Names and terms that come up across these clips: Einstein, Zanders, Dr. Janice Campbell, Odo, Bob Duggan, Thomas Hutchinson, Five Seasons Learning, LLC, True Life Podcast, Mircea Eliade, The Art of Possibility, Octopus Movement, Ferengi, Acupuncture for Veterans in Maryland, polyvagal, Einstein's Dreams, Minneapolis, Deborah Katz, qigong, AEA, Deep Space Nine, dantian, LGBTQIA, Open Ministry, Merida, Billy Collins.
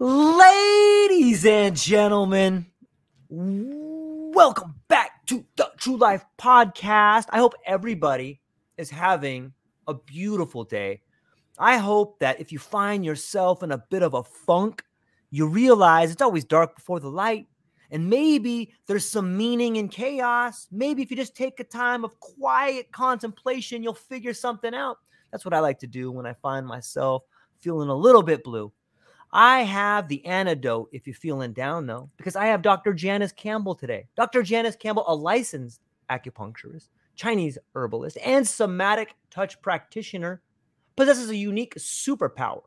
Ladies and gentlemen, welcome back to the True Life Podcast. I hope everybody is having a beautiful day. I hope that if you find yourself in a bit of a funk, you realize it's always dark before the light, and maybe there's some meaning in chaos. Maybe if you just take a time of quiet contemplation, you'll figure something out. That's what I like to do when I find myself feeling a little bit blue. I have the antidote if you're feeling down, though, because I have Dr. Janice Campbell today. Dr. Janice Campbell, a licensed acupuncturist, Chinese herbalist, and somatic touch practitioner, possesses a unique superpower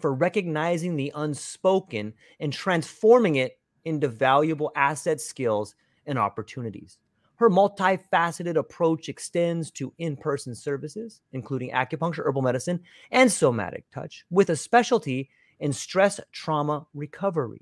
for recognizing the unspoken and transforming it into valuable assets, skills, and opportunities. Her multifaceted approach extends to in-person services, including acupuncture, herbal medicine, and somatic touch, with a specialty in stress trauma recovery.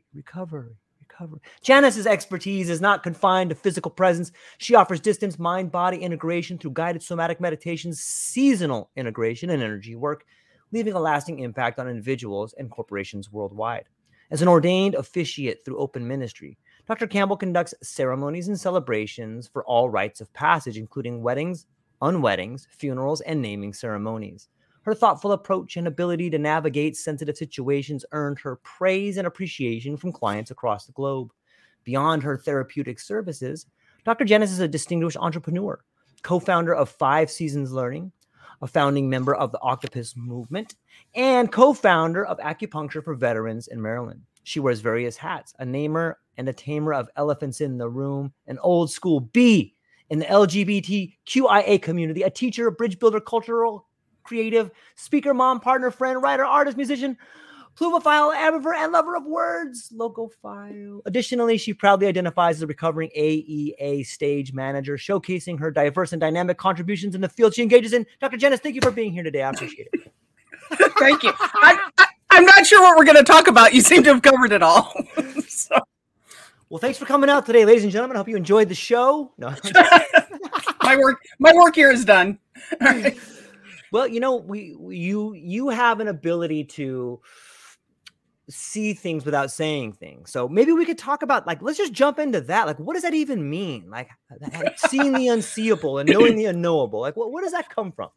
Janice's expertise is not confined to physical presence. She offers distance, mind-body integration through guided somatic meditations, seasonal integration, and energy work, leaving a lasting impact on individuals and corporations worldwide. As an ordained officiate through Open Ministry, Dr. Campbell conducts ceremonies and celebrations for all rites of passage, including weddings, unweddings, funerals, and naming ceremonies. Her thoughtful approach and ability to navigate sensitive situations earned her praise and appreciation from clients across the globe. Beyond her therapeutic services, Dr. Janice is a distinguished entrepreneur, co-founder of Five Seasons Learning, a founding member of the Octopus Movement, and co-founder of Acupuncture for Veterans in Maryland. She wears various hats, a namer and a tamer of elephants in the room, an old school bee in the LGBTQIA community, a teacher, a bridge builder, cultural creative, speaker, mom, partner, friend, writer, artist, musician, plumbophile, ambivert, and lover of words, logophile. Additionally, she proudly identifies as a recovering AEA stage manager, showcasing her diverse and dynamic contributions in the field she engages in. Dr. Janice, thank you for being here today. I appreciate it. Thank you. I'm not sure what we're going to talk about. You seem to have covered it all. So. Well, thanks for coming out today, ladies and gentlemen. I hope you enjoyed the show. No, my work here is done. All right. Well, you know, you have an ability to see things without saying things. So maybe we could talk about, like, let's just jump into that. Like, what does that even mean? Like seeing the unseeable and knowing the unknowable. Like, what does that come from?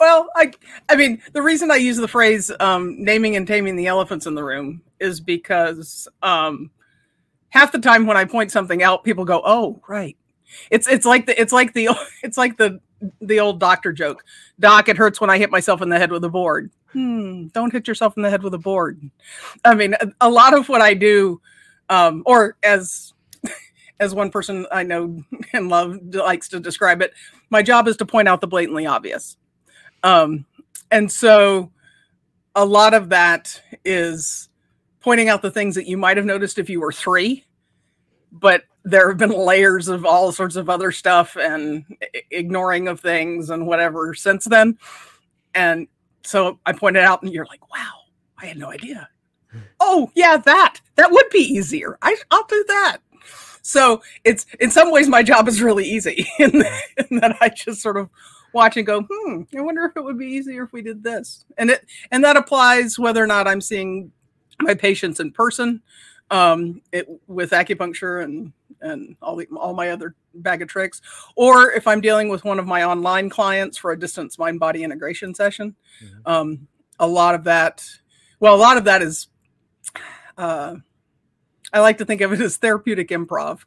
Well, I mean, the reason I use the phrase naming and taming the elephants in the room is because half the time when I point something out, people go, "Oh, right." It's like the old doctor joke. Doc, it hurts when I hit myself in the head with a board. Don't hit yourself in the head with a board. I mean, a lot of what I do, or as one person I know and love likes to describe it, my job is to point out the blatantly obvious. And so a lot of that is pointing out the things that you might have noticed if you were three, but there have been layers of all sorts of other stuff and ignoring of things and whatever since then. And so I pointed out and you're like, wow, I had no idea. Oh yeah, that would be easier. I'll do that. So it's, in some ways my job is really easy in that I just sort of watch and go, I wonder if it would be easier if we did this. And that applies whether or not I'm seeing my patients in person, with acupuncture and all my other bag of tricks, or if I'm dealing with one of my online clients for a distance mind-body integration session. Mm-hmm. A lot of that is, I like to think of it as therapeutic improv.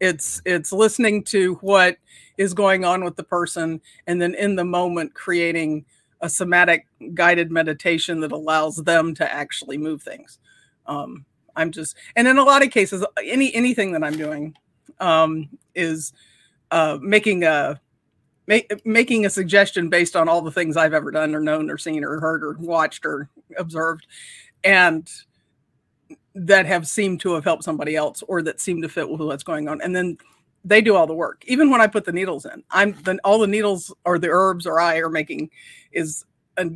It's listening to what is going on with the person and then in the moment creating a somatic guided meditation that allows them to actually move things. And in a lot of cases, anything that I'm doing is making a suggestion based on all the things I've ever done or known or seen or heard or watched or observed, and that have seemed to have helped somebody else or that seem to fit with what's going on. And then they do all the work. Even when I put the needles in, all the needles or the herbs or I are making is a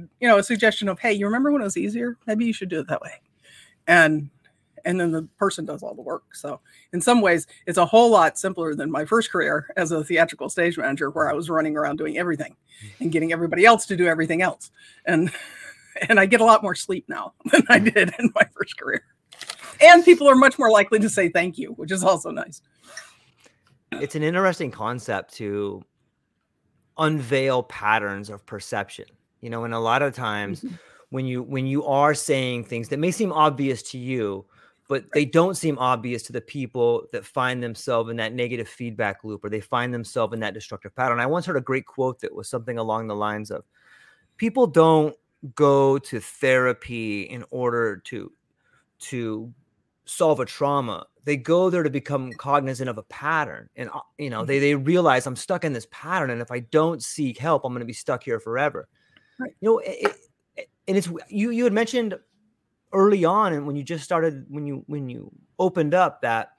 suggestion of, hey, you remember when it was easier? Maybe you should do it that way. And then the person does all the work. So in some ways, it's a whole lot simpler than my first career as a theatrical stage manager, where I was running around doing everything and getting everybody else to do everything else. And I get a lot more sleep now than I did in my first career. And people are much more likely to say thank you, which is also nice. It's an interesting concept to unveil patterns of perception. And a lot of times when you are saying things that may seem obvious to you, but they don't seem obvious to the people that find themselves in that negative feedback loop, or they find themselves in that destructive pattern. I once heard a great quote that was something along the lines of, people don't go to therapy in order to solve a trauma. They go there to become cognizant of a pattern. And, they realize I'm stuck in this pattern. And if I don't seek help, I'm going to be stuck here forever. Right. And it's, you had mentioned early on, and when you just started, when you opened up, that,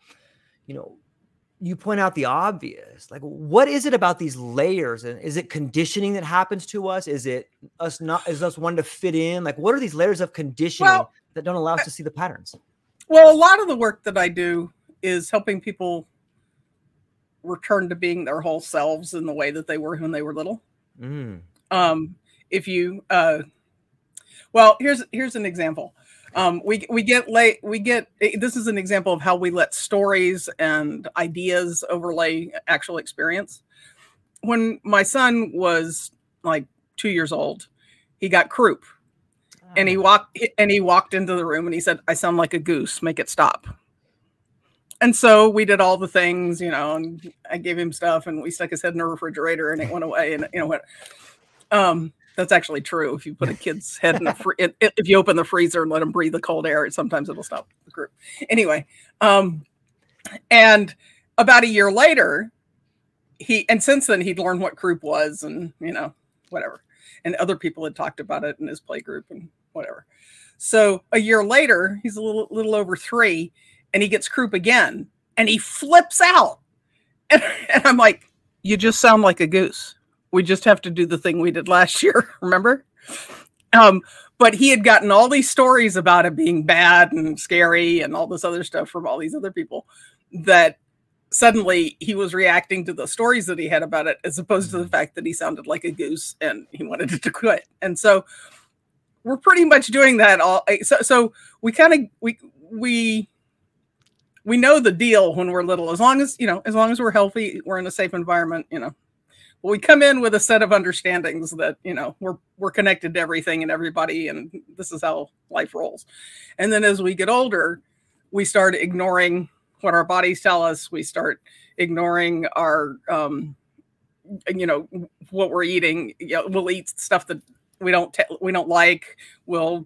you point out the obvious. Like, what is it about these layers? And is it conditioning that happens to us? Is it us wanting to fit in? Like, what are these layers of conditioning that don't allow us to see the patterns? Well, a lot of the work that I do is helping people return to being their whole selves in the way that they were when they were little. Mm. Here's an example. This is an example of how we let stories and ideas overlay actual experience. When my son was like 2 years old, he got croup. Oh. And he walked into the room and he said, "I sound like a goose, make it stop." And so we did all the things, and I gave him stuff and we stuck his head in the refrigerator and it went away. And that's actually true. If you put a kid's head in if you open the freezer and let them breathe the cold air, sometimes it'll stop the group. Anyway, and about a year later, since then he'd learned what croup was and, whatever. And other people had talked about it in his play group and whatever. So a year later, he's a little over three and he gets croup again and he flips out. And I'm like, "You just sound like a goose. We just have to do the thing we did last year, remember?" But he had gotten all these stories about it being bad and scary and all this other stuff from all these other people, that suddenly he was reacting to the stories that he had about it as opposed to the fact that he sounded like a goose and he wanted it to quit. And so we're pretty much doing that all. So we kind of, we know the deal when we're little, as long as we're healthy, we're in a safe environment, We come in with a set of understandings that, we're connected to everything and everybody, and this is how life rolls. And then as we get older, we start ignoring what our bodies tell us. We start ignoring our, what we're eating. We'll eat stuff that we don't like. We'll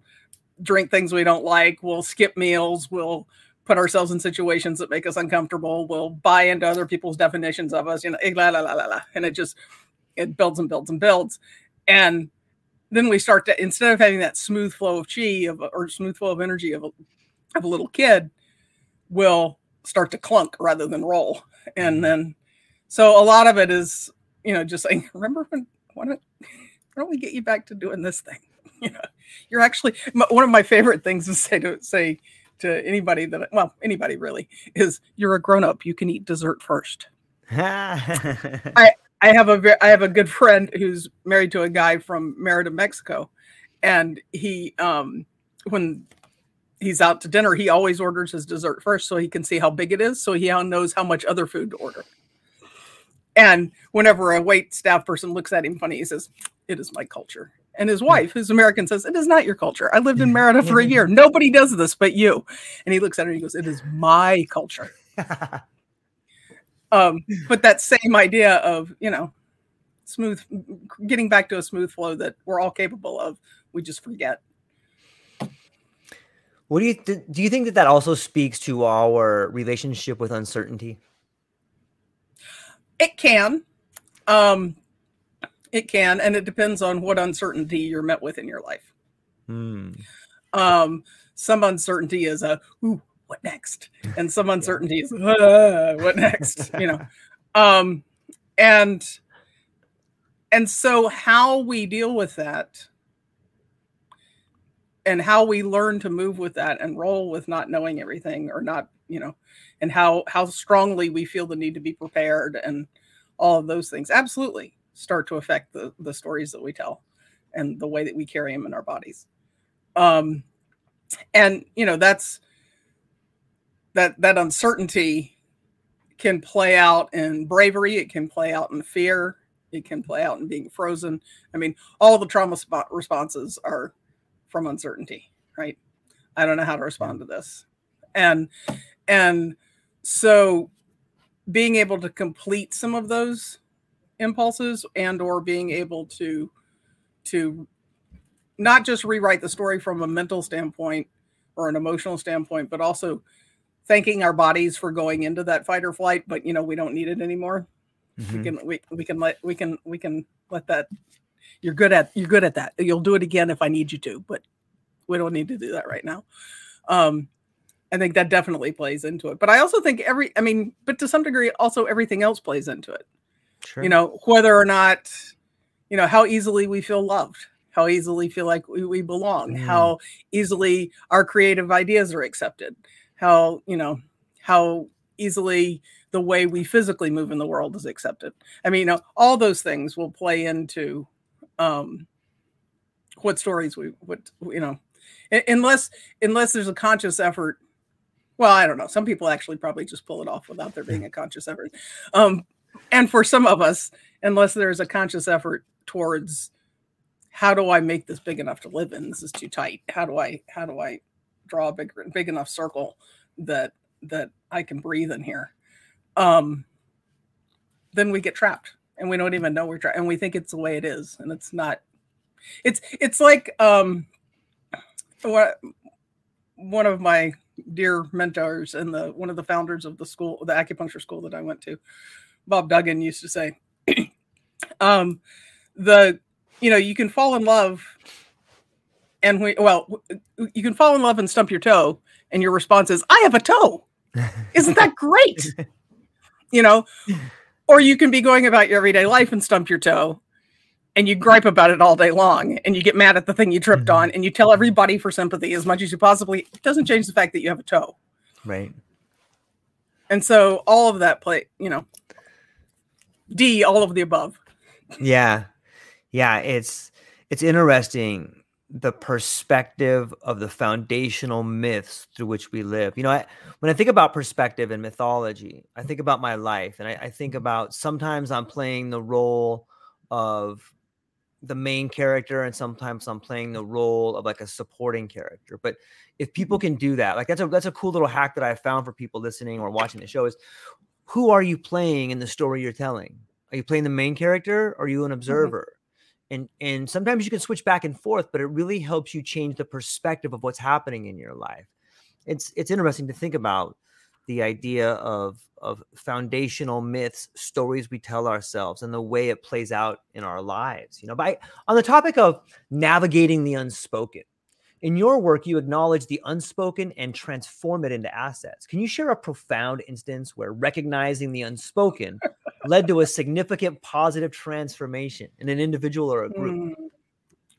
drink things we don't like. We'll skip meals. We'll put ourselves in situations that make us uncomfortable. We'll buy into other people's definitions of us, and it builds and builds and builds. And then we start to, instead of having that smooth flow of energy of a little kid, we'll start to clunk rather than roll. And then, so a lot of it is, you know, just saying, remember when, why don't we get you back to doing this thing? You know, you're actually, one of my favorite things to say to anybody that, well, anybody really, is you're a grown-up, you can eat dessert first. I have a good friend who's married to a guy from Merida, Mexico. And he, when he's out to dinner, he always orders his dessert first so he can see how big it is, so he now knows how much other food to order. And whenever a wait staff person looks at him funny, he says, "It is my culture." And his wife, who's American, says, "It is not your culture. I lived in Merida for a year. Nobody does this but you." And he looks at her and he goes, "It is my culture." But that same idea of, you know, smooth, getting back to a smooth flow that we're all capable of, we just forget. What do you think that also speaks to our relationship with uncertainty? It can. It can, and it depends on what uncertainty you're met with in your life. Some uncertainty is a, ooh, what next? And some uncertainty is, what next? You know, and so how we deal with that and how we learn to move with that and roll with not knowing everything or not, you know, and how strongly we feel the need to be prepared and all of those things absolutely start to affect the stories that we tell and the way that we carry them in our bodies. And, you know, that uncertainty can play out in bravery. It can play out in fear. It can play out in being frozen. I mean, all the trauma responses are from uncertainty, right? I don't know how to respond to this. And so being able to complete some of those impulses and or being able to not just rewrite the story from a mental standpoint or an emotional standpoint, but also thanking our bodies for going into that fight or flight, but you know, we don't need it anymore. Mm-hmm. We can let that, you're good at that. You'll do it again if I need you to, but we don't need to do that right now. I think that definitely plays into it, but I also think but to some degree also everything else plays into it. Sure. You know, whether or not, you know, how easily we feel loved, how easily feel like we belong, how easily our creative ideas are accepted, how easily the way we physically move in the world is accepted. I mean, you know, all those things will play into what stories unless there's a conscious effort. Well, I don't know. Some people actually probably just pull it off without there being a conscious effort. And for some of us, unless there's a conscious effort towards how do I make this big enough to live in? This is too tight. How do I draw a big enough circle that I can breathe in here, then we get trapped and we don't even know we're trapped and we think it's the way it is, and it's not. It's like one of my dear mentors and one of the founders of the school, the acupuncture school that I went to, Bob Duggan, used to say, you can fall in love. And you can fall in love and stump your toe, and your response is, "I have a toe. Isn't that great?" You know, or you can be going about your everyday life and stump your toe, and you gripe about it all day long, and you get mad at the thing you tripped on, and you tell everybody for sympathy as much as you possibly. It doesn't change the fact that you have a toe, right? And so all of that play, you know, all of the above. Yeah, it's interesting, the perspective of the foundational myths through which we live. You know, when I think about perspective and mythology, I think about my life, and I think about sometimes I'm playing the role of the main character, and sometimes I'm playing the role of like a supporting character. But if people can do that, like that's a cool little hack that I found for people listening or watching the show is, who are you playing in the story you're telling? Are you playing the main character, or are you an observer? Mm-hmm. And sometimes you can switch back and forth, but it really helps you change the perspective of what's happening in your life. It's interesting to think about the idea of foundational myths, stories we tell ourselves, and the way it plays out in our lives. You know, on the topic of navigating the unspoken, In your work, you acknowledge the unspoken and transform it into assets. Can you share a profound instance where recognizing the unspoken led to a significant positive transformation in an individual or a group?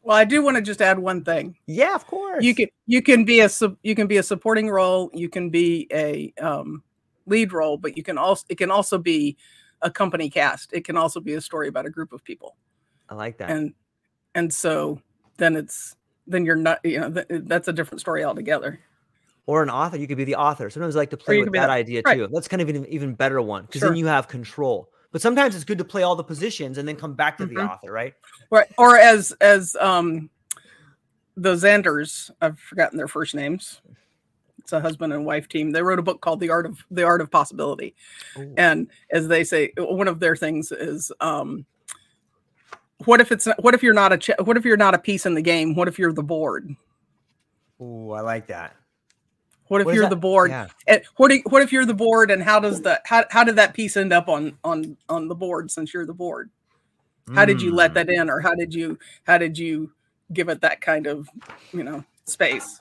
Well, I do want to just add one thing. Yeah, of course. You can be a supporting role. You can be a lead role, but it can also be a company cast. It can also be a story about a group of people. I like that. And so then that's a different story altogether. Or an author, you could be the author. Sometimes I like to play with that idea too. That's kind of an even better one because then you have control. But sometimes it's good to play all the positions and then come back to the author, right? Right. Or as the Zanders, I've forgotten their first names. It's a husband and wife team. They wrote a book called The Art of Possibility. Ooh. And as they say, one of their things is what if you're not a piece in the game? What if you're the board? Ooh, I like that. What if you're the board? Yeah. What if you're the board? And how did that piece end up on the board since you're the board? How did you let that in, or how did you give it that kind of space?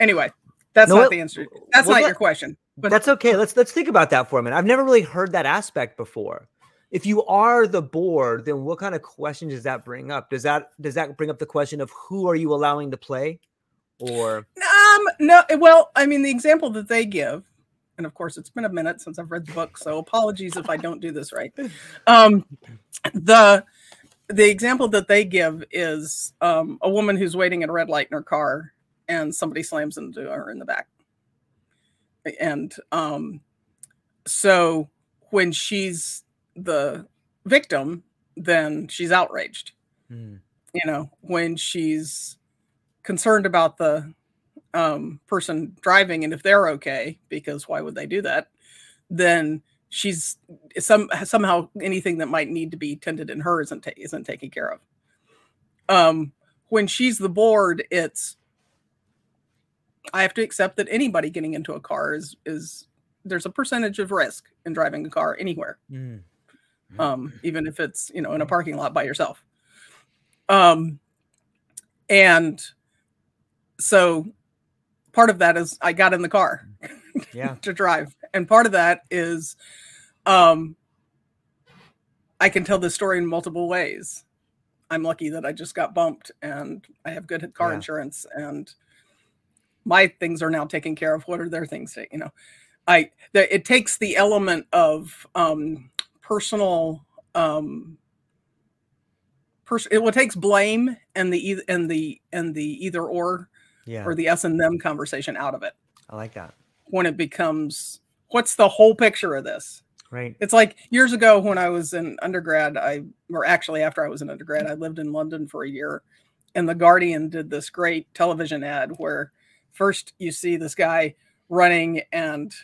Anyway, that's not the answer. That's not your question. But that's okay. Let's think about that for a minute. I've never really heard that aspect before. If you are the board, then what kind of question does that bring up? Does that bring up the question of who are you allowing to play? Or no, well, I mean, the example that they give, and of course, it's been a minute since I've read the book, so apologies if I don't do this right. The example that they give is a woman who's waiting at a red light in her car, and somebody slams into her in the back. And so when she's the victim, then she's outraged. Mm. When she's concerned about the person driving and if they're okay, because why would they do that? Then she's somehow anything that might need to be tended in her isn't taken care of. When she's the board, it's I have to accept that anybody getting into a car is there's a percentage of risk in driving a car anywhere. Mm. Even if it's, in a parking lot by yourself. And so part of that is I got in the car to drive. And part of that is I can tell this story in multiple ways. I'm lucky that I just got bumped and I have good car insurance and my things are now taken care of. What are their things? It takes the element of personal, it takes blame and the either or the us and them conversation out of it. I like that. When it becomes, what's the whole picture of this? Right. It's like years ago when I was in undergrad, after I was in undergrad, I lived in London for a year, and The Guardian did this great television ad where first you see this guy running and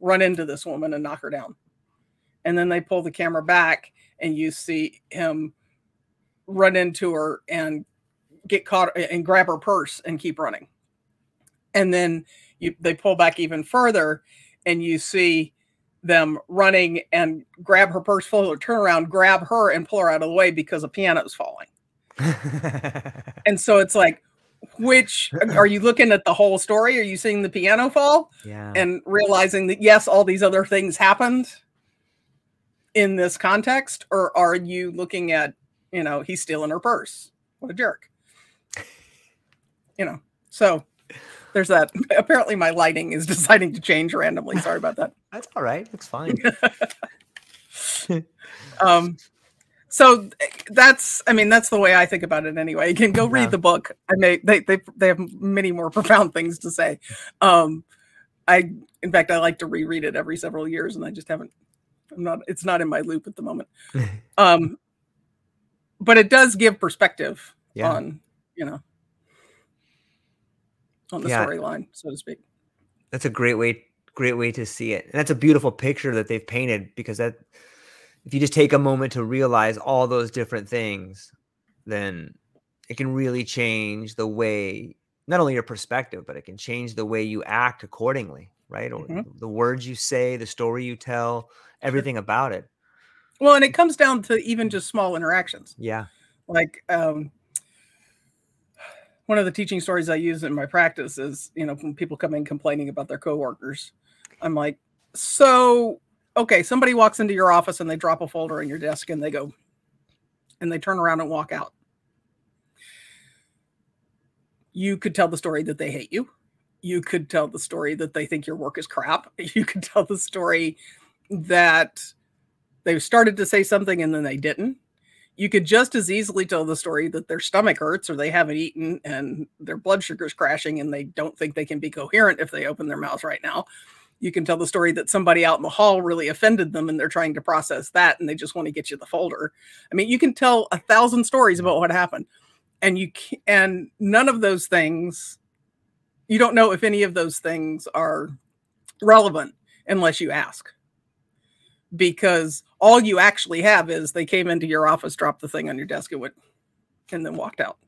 run into this woman and knock her down. And then they pull the camera back and you see him run into her and get caught and grab her purse and keep running. And then they pull back even further and you see them running and grab her purse, pull her, turn around, grab her and pull her out of the way because a piano's falling. And so it's like, which are you looking at the whole story? Are you seeing the piano fall and realizing that, yes, all these other things happened in this context? Or are you looking at, he's stealing her purse. What a jerk. So there's that. Apparently my lighting is deciding to change randomly. Sorry about that. That's all right. It's fine. So that's the way I think about it anyway. You can go read the book. They have many more profound things to say. In fact, I like to reread it every several years and I just haven't, it's not in my loop at the moment. But it does give perspective on the storyline, so to speak. That's a great way to see it. And that's a beautiful picture that they've painted because that if you just take a moment to realize all those different things, then it can really change the way, not only your perspective, but it can change the way you act accordingly, right? Mm-hmm. Or the words you say, the story you tell, everything about it. Well, and it comes down to even just small interactions. Yeah. Like one of the teaching stories I use in my practice is, you know, when people come in complaining about their coworkers, I'm like, so, okay, somebody walks into your office and they drop a folder on your desk and they go, and they turn around and walk out. You could tell the story that they hate you. You could tell the story that they think your work is crap. You could tell the story that they started to say something and then they didn't. You could just as easily tell the story that their stomach hurts or they haven't eaten and their blood sugar's crashing and they don't think they can be coherent if they open their mouths right now. You can tell the story that somebody out in the hall really offended them and they're trying to process that and they just want to get you the folder. I mean, you can tell 1,000 stories about what happened, and none of those things, you don't know if any of those things are relevant unless you ask. Because all you actually have is they came into your office, dropped the thing on your desk, and then walked out.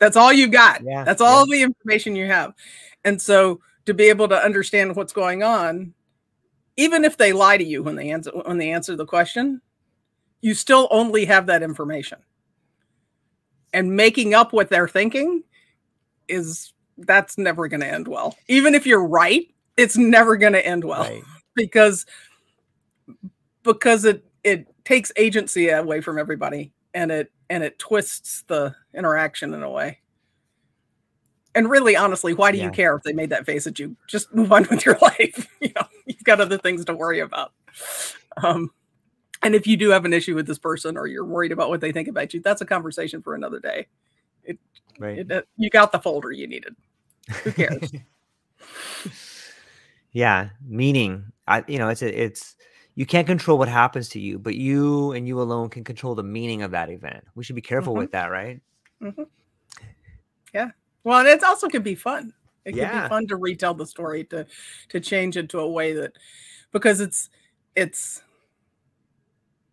That's all you've got. Yeah, that's all the information you have. And so to be able to understand what's going on, even if they lie to you when they answer the question, you still only have that information. And making up what they're thinking that's never going to end well. Even if you're right, it's never going to end well. Right. Because it takes agency away from everybody, and it twists the interaction in a way. And really, honestly, why do you care if they made that face at you? Just move on with your life. You know, you've got other things to worry about. And if you do have an issue with this person, or you're worried about what they think about you, that's a conversation for another day. You got the folder you needed. Who cares? Yeah, meaning, you can't control what happens to you, but you and you alone can control the meaning of that event. We should be careful with that, right? Mm-hmm. Yeah. Well, and it also can be fun. It can be fun to retell the story, to change it to a way that, because it's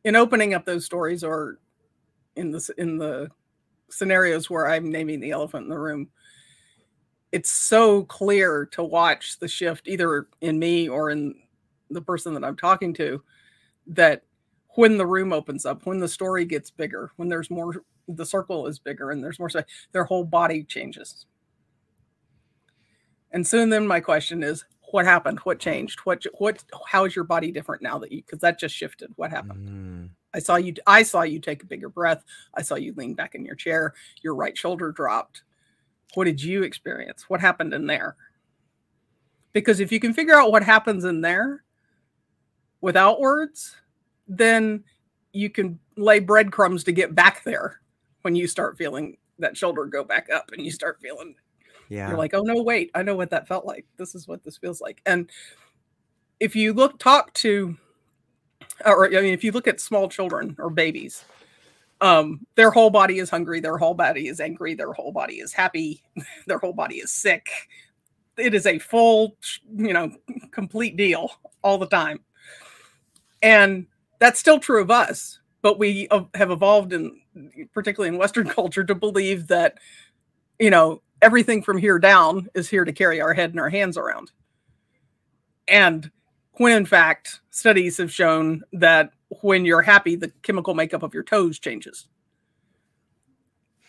in opening up those stories, or in the scenarios where I'm naming the elephant in the room, it's so clear to watch the shift either in me or in the person that I'm talking to, that when the room opens up, when the story gets bigger, when there's more, the circle is bigger and there's more, their whole body changes. And soon then my question is, what happened? What changed? How is your body different now because that just shifted. What happened? Mm. I saw you take a bigger breath. I saw you lean back in your chair. Your right shoulder dropped. What did you experience? What happened in there? Because if you can figure out what happens in there without words, then you can lay breadcrumbs to get back there when you start feeling that shoulder go back up and you start feeling, you're like, oh no, wait, I know what that felt like. This is what this feels like. And if you look at small children or babies, their whole body is hungry. Their whole body is angry. Their whole body is happy. Their whole body is sick. It is a full, complete deal all the time. And that's still true of us, but we have evolved, particularly in Western culture, to believe that, everything from here down is here to carry our head and our hands around. And when in fact, studies have shown that when you're happy, the chemical makeup of your toes changes.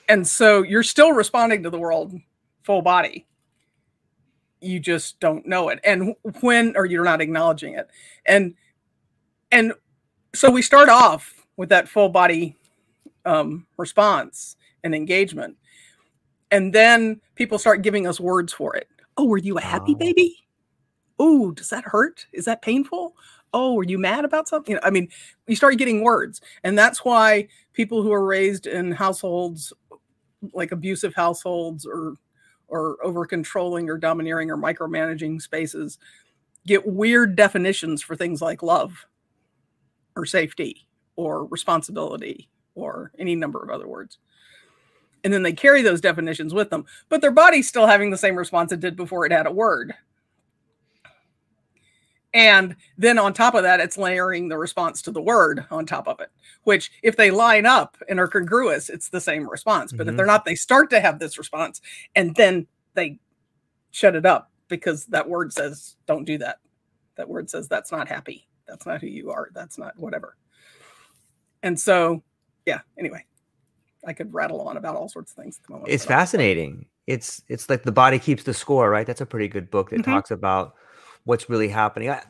And so you're still responding to the world full body. You just don't know it. And you're not acknowledging it. And so we start off with that full body response and engagement. And then people start giving us words for it. Oh, were you a happy baby? Oh, does that hurt? Is that painful? Oh, were you mad about something? You start getting words. And that's why people who are raised in households, like abusive households or over-controlling or domineering or micromanaging spaces, get weird definitions for things like love, or safety, or responsibility, or any number of other words. And then they carry those definitions with them, but their body's still having the same response it did before it had a word. And then on top of that, it's layering the response to the word on top of it, which if they line up and are congruous, it's the same response. But if they're not, they start to have this response and then they shut it up because that word says, don't do that. That word says, that's not happy. That's not who you are. That's not whatever. And so, anyway, I could rattle on about all sorts of things at the moment. It's fascinating. It's like The Body Keeps the Score, right? That's a pretty good book that mm-hmm. talks about what's really happening. I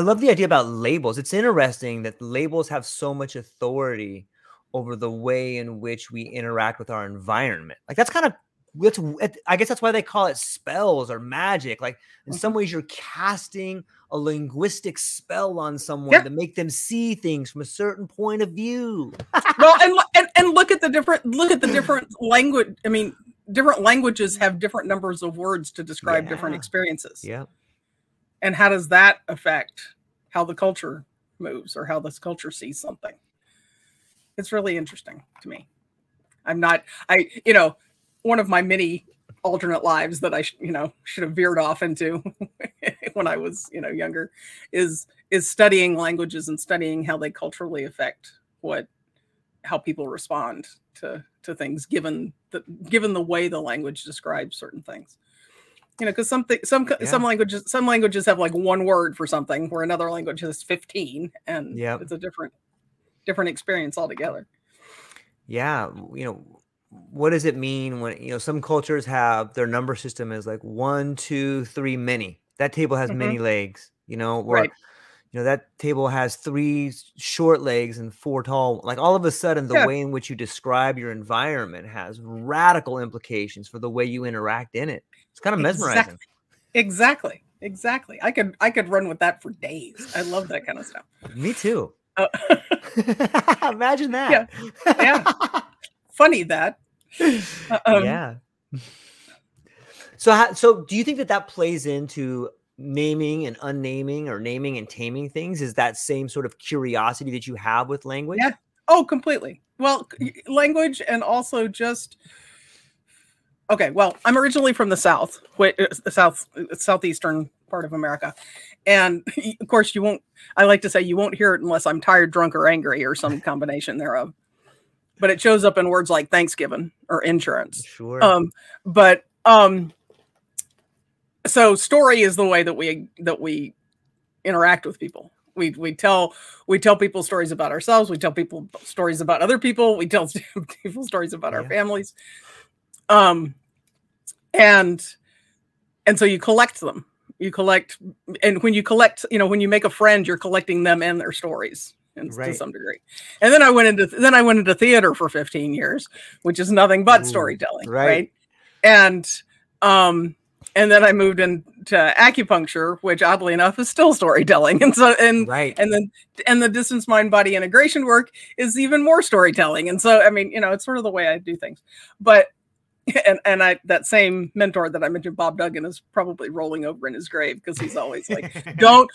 love the idea about labels. It's interesting that labels have so much authority over the way in which we interact with our environment. Like I guess that's why they call it spells or magic. Like in some ways you're casting a linguistic spell on someone to make them see things from a certain point of view. Well, and look at the different language. I mean, different languages have different numbers of words to describe different experiences. Yeah. And how does that affect how the culture moves or how this culture sees something? It's really interesting to me. One of my many alternate lives that I should have veered off into when I was, younger is studying languages and studying how they culturally affect how people respond to things, given the way the language describes certain things. Because some languages have like one word for something, where another language has 15, and it's a different experience altogether. Yeah, what does it mean when some cultures have their number system is like 1, 2, 3 many. That table has mm-hmm. many legs. That table has 3 short legs and 4 tall. Like all of a sudden, the way in which you describe your environment has radical implications for the way you interact in it. It's kind of mesmerizing. Exactly. I could run with that for days. I love that kind of stuff. Me too. Imagine that. Yeah. Funny that. So do you think that plays into naming and unnaming, or naming and taming things? Is that same sort of curiosity that you have with language? Yeah. Oh, completely. Well, language, and also just. Okay, well, I'm originally from the South, southeastern part of America. And of course I like to say you won't hear it unless I'm tired, drunk, or angry, or some combination thereof. But it shows up in words like Thanksgiving or insurance. Sure. So story is the way that we interact with people. We tell people stories about ourselves. We tell people stories about other people. We tell people stories about our families. And so you collect them, and when you collect, when you make a friend, you're collecting them and their stories to some degree. And then I went into theater for 15 years, which is nothing but storytelling. Right. And then I moved into acupuncture, which oddly enough is still storytelling. And then the distance mind body integration work is even more storytelling. And so, it's sort of the way I do things, And that same mentor that I mentioned, Bob Duggan, is probably rolling over in his grave because he's always like, don't.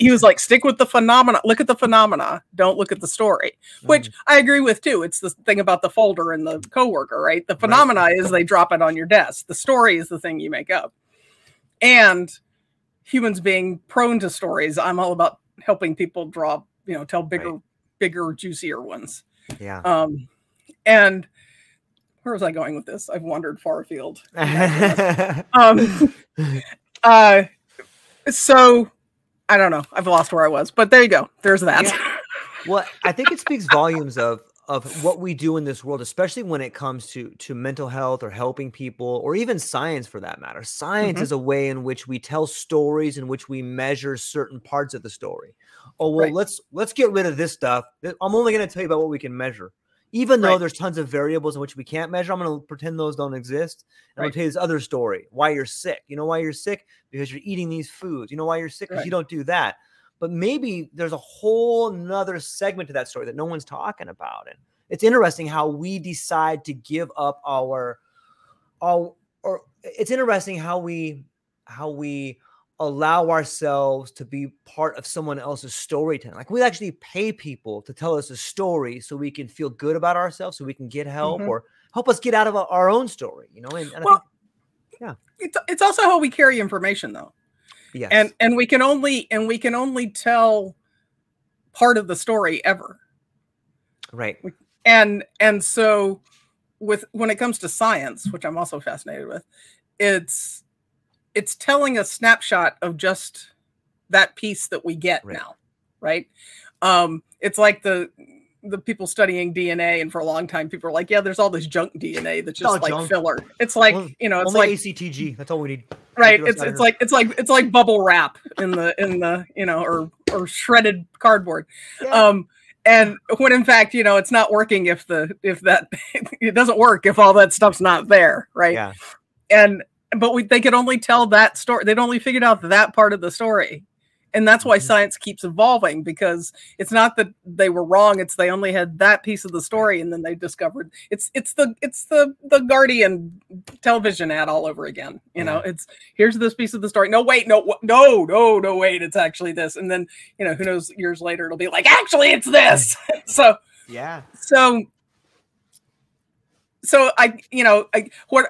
He was like, stick with the phenomena. Look at the phenomena. Don't look at the story, which I agree with too. It's the thing about the folder and the coworker, right? The phenomena is they drop it on your desk. The story is the thing you make up. And humans being prone to stories, I'm all about helping people draw, tell bigger, juicier ones. Yeah. And where was I going with this? I've wandered far afield. So I don't know. I've lost where I was, but there you go. There's that. Yeah. Well, I think it speaks volumes of what we do in this world, especially when it comes to mental health or helping people, or even science for that matter. Science is a way in which we tell stories, in which we measure certain parts of the story. Oh, well, let's get rid of this stuff. I'm only going to tell you about what we can measure. Even though there's tons of variables in which we can't measure, I'm going to pretend those don't exist. And I'll tell you this other story, why you're sick. You know why you're sick? Because you're eating these foods. You know why you're sick? Because you don't do that. But maybe there's a whole nother segment to that story that no one's talking about. And it's interesting how we decide to give up it's interesting how we allow ourselves to be part of someone else's storytelling. Like we actually pay people to tell us a story so we can feel good about ourselves, so we can get help or help us get out of our own story, It's also how we carry information though. Yes. And we can only tell part of the story ever. Right. And so when it comes to science, which I'm also fascinated with, it's telling a snapshot of just that piece that we get now. Right. It's like the the people studying DNA, and for a long time, people were like, yeah, there's all this junk DNA that's just like junk filler. It's like, you know, it's only like ACTG. That's all we need. Right. It's like bubble wrap in the, you know, or shredded cardboard. Yeah. And when in fact, you know, it's not working if that it doesn't work if all that stuff's not there. Right. Yeah. But they could only tell that story. They'd only figured out that part of the story. And that's why science keeps evolving, because it's not that they were wrong. It's they only had that piece of the story, and then they discovered it's the Guardian television ad all over again. You know, it's here's this piece of the story. No, wait, no, wait. It's actually this. And then, you know, who knows, years later, it'll be like, actually, it's this.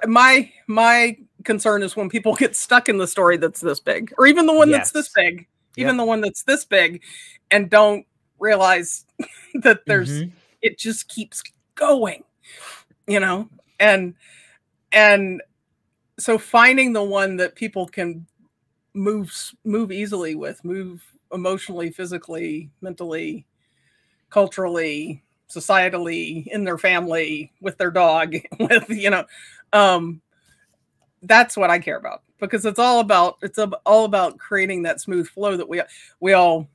My concern is when people get stuck in the story that's this big, or even the one that's this big. Even the one that's this big, and don't realize that there's, it just keeps going, you know? And so finding the one that people can move easily with, move emotionally, physically, mentally, culturally, societally, in their family, with their dog, with, you know, that's what I care about. Because it's all about creating that smooth flow that we all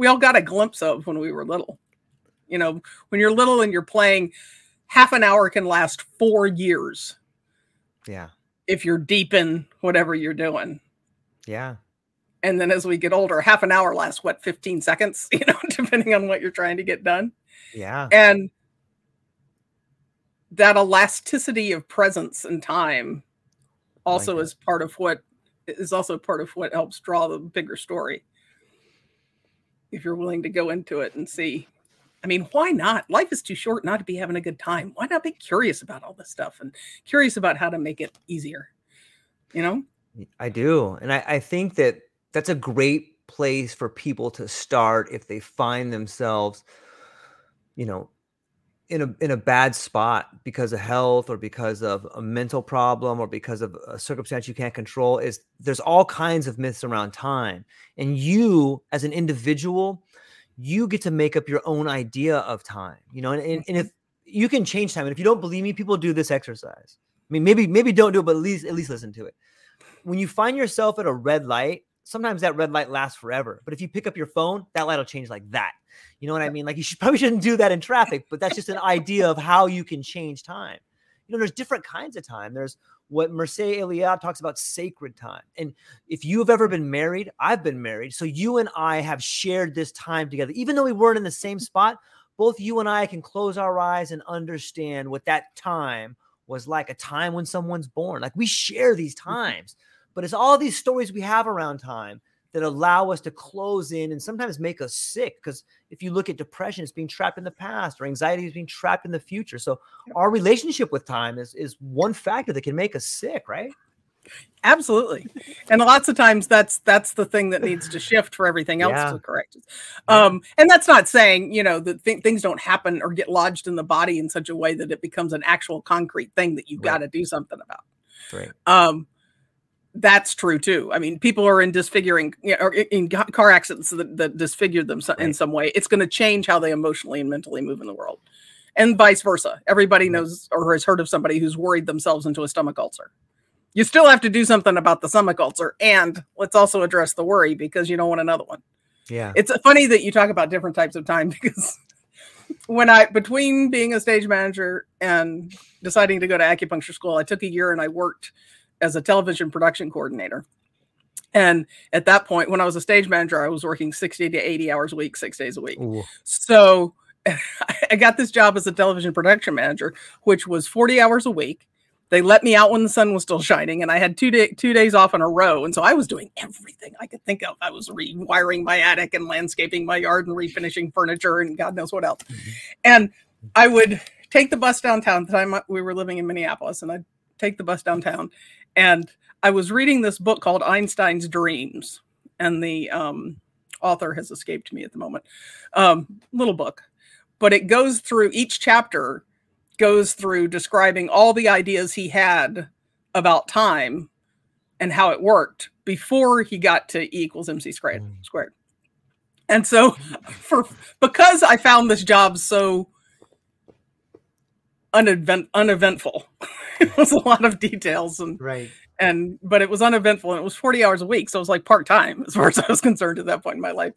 got a glimpse of when we were little. You know, when you're little and you're playing, half an hour can last 4 years. Yeah. If you're deep in whatever you're doing. Yeah. And then as we get older, half an hour lasts 15 seconds, you know, depending on what you're trying to get done. Yeah. And that elasticity of presence and time is also part of what helps draw the bigger story. If you're willing to go into it and see, I mean, why not? Life is too short not to be having a good time. Why not be curious about all this stuff and curious about how to make it easier? You know, I do. And I think that that's a great place for people to start if they find themselves, you know, in a bad spot because of health or because of a mental problem or because of a circumstance you can't control. Is there's all kinds of myths around time, and you as an individual, you get to make up your own idea of time, you know, and if you can change time. And if you don't believe me, people do this exercise. I mean, maybe don't do it, but at least listen to it. When you find yourself at a red light, sometimes that red light lasts forever, but if you pick up your phone, that light will change like that. You know what I mean? Like, you probably shouldn't do that in traffic, but that's just an idea of how you can change time. You know, there's different kinds of time. There's what Mircea Eliade talks about, sacred time. And if you've ever been married, I've been married. So you and I have shared this time together. Even though we weren't in the same spot, both you and I can close our eyes and understand what that time was like, a time when someone's born. Like, we share these times. But it's all these stories we have around time that allow us to close in and sometimes make us sick. Because if you look at depression, it's being trapped in the past, or anxiety is being trapped in the future. So our relationship with time is one factor that can make us sick, right? Absolutely. And lots of times that's the thing that needs to shift for everything else to correct. And that's not saying, you know, that things don't happen or get lodged in the body in such a way that it becomes an actual concrete thing that you've got to do something about. Right. That's true too. I mean, people are in disfiguring, you know, or in car accidents that disfigure them in some way. It's going to change how they emotionally and mentally move in the world, and vice versa. Everybody knows or has heard of somebody who's worried themselves into a stomach ulcer. You still have to do something about the stomach ulcer, and let's also address the worry, because you don't want another one. Yeah. It's funny that you talk about different types of time, because between being a stage manager and deciding to go to acupuncture school, I took a year and I worked as a television production coordinator. And at that point, when I was a stage manager, I was working 60 to 80 hours a week, 6 days a week. Ooh. So I got this job as a television production manager, which was 40 hours a week. They let me out when the sun was still shining, and I had two days off in a row. And so I was doing everything I could think of. I was rewiring my attic and landscaping my yard and refinishing furniture and God knows what else. Mm-hmm. And I would take the bus downtown. At the time we were living in Minneapolis, and I'd take the bus downtown. And I was reading this book called Einstein's Dreams, and the author has escaped me at the moment. Little book, but it goes through, each chapter goes through describing all the ideas he had about time and how it worked before he got to E equals MC squared. And so because I found this job so uneventful, it was a lot of details and right. And but it was uneventful, and it was 40 hours a week, so it was like part-time as far as I was concerned at that point in my life.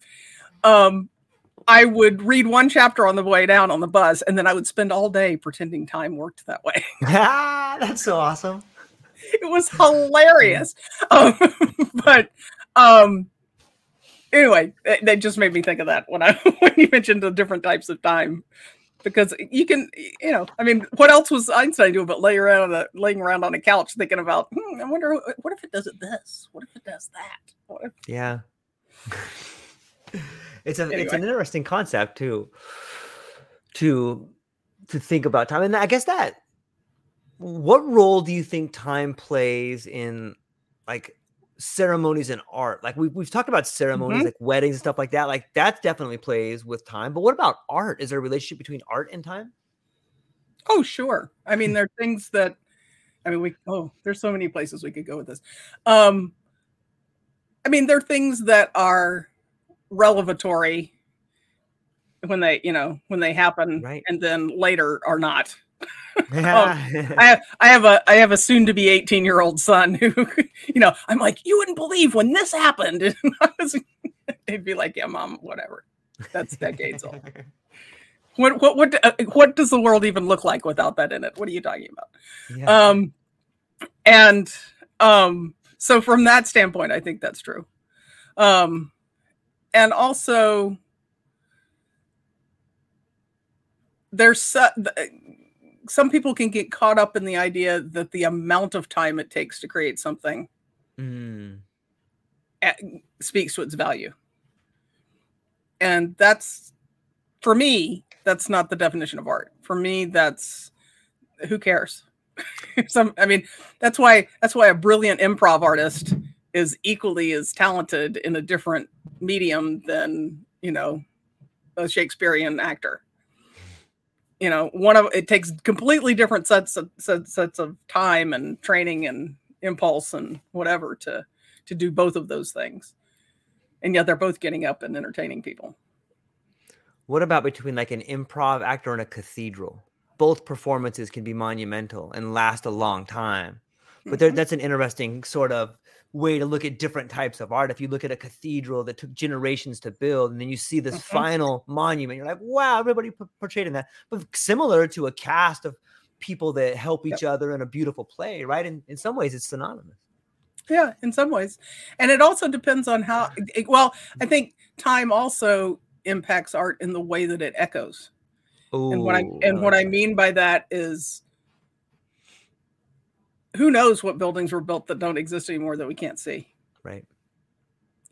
I would read one chapter on the way down on the bus, and then I would spend all day pretending time worked that way. That's so awesome. It was hilarious. Anyway, that just made me think of that when you mentioned the different types of time. Because you can, I mean, what else was Einstein doing but laying around on a couch thinking about, I wonder, what if it does this? What if it does that? Yeah. It's an interesting concept to think about time. And I guess what role do you think time plays in like ceremonies and art? Like we've talked about ceremonies, mm-hmm. like weddings and stuff like that. Like that definitely plays with time. But what about art? Is there a relationship between art and time? Oh, sure. I mean, there are things that, there's so many places we could go with this. There are things that are revelatory when they happen, right. And then later are not. I have a soon-to-be 18-year-old son who, I'm like, you wouldn't believe when this happened, and he'd be like, yeah, mom, whatever. That's decades old. What does the world even look like without that in it? What are you talking about? Yeah. So from that standpoint, I think that's true. And also, some people can get caught up in the idea that the amount of time it takes to create something speaks to its value. And that's not the definition of art. For me, that's who cares? That's why a brilliant improv artist is equally as talented in a different medium than, a Shakespearean actor. It takes completely different sets of time and training and impulse and whatever to do both of those things, and yet they're both getting up and entertaining people. What about between like an improv actor and a cathedral? Both performances can be monumental and last a long time, but that's an interesting sort of way to look at different types of art. If you look at a cathedral that took generations to build, and then you see this final monument, you're like, wow, everybody portrayed in that. But similar to a cast of people that help each other in a beautiful play, right? In some ways, it's synonymous. Yeah, in some ways. And it also depends on I think time also impacts art in the way that it echoes. Ooh. And what I mean by that is, who knows what buildings were built that don't exist anymore that we can't see. Right.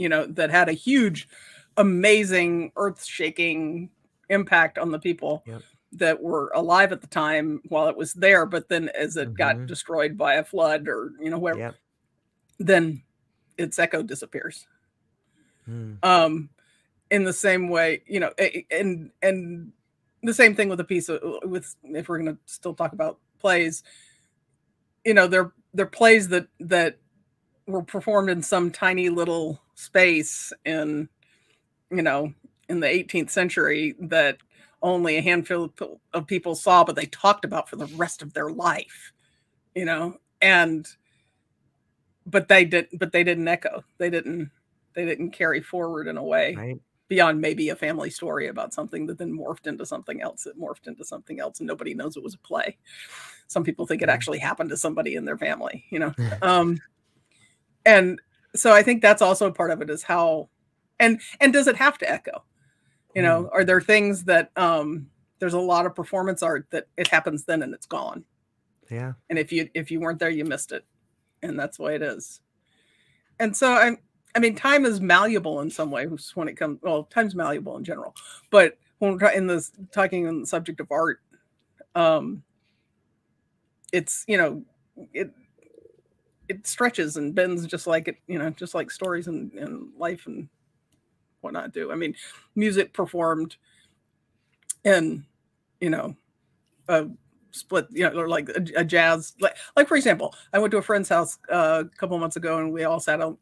That had a huge, amazing, earth-shaking impact on the people that were alive at the time while it was there. But then as it got destroyed by a flood or, whatever, then its echo disappears. In the same way, and the same thing with if we're going to still talk about plays, they're plays that were performed in some tiny little space in the 18th century that only a handful of people saw, but they talked about for the rest of their life, but they didn't echo. They didn't carry forward in a way beyond maybe a family story about something that then morphed into something else. It morphed into something else, and nobody knows it was a play. Some people think it actually happened to somebody in their family, And so I think that's also part of it is how, and does it have to echo? Are there things that there's a lot of performance art that it happens then and it's gone. Yeah. And if you weren't there, you missed it. And that's the way it is. And so time is malleable in some way when it comes, time's malleable in general, but when we're talking on the subject of art, it's, it stretches and bends just like it, just like stories and life and whatnot do. Music performed in, a split, or like a jazz, like for example, I went to a friend's house a couple of months ago, and we all sat out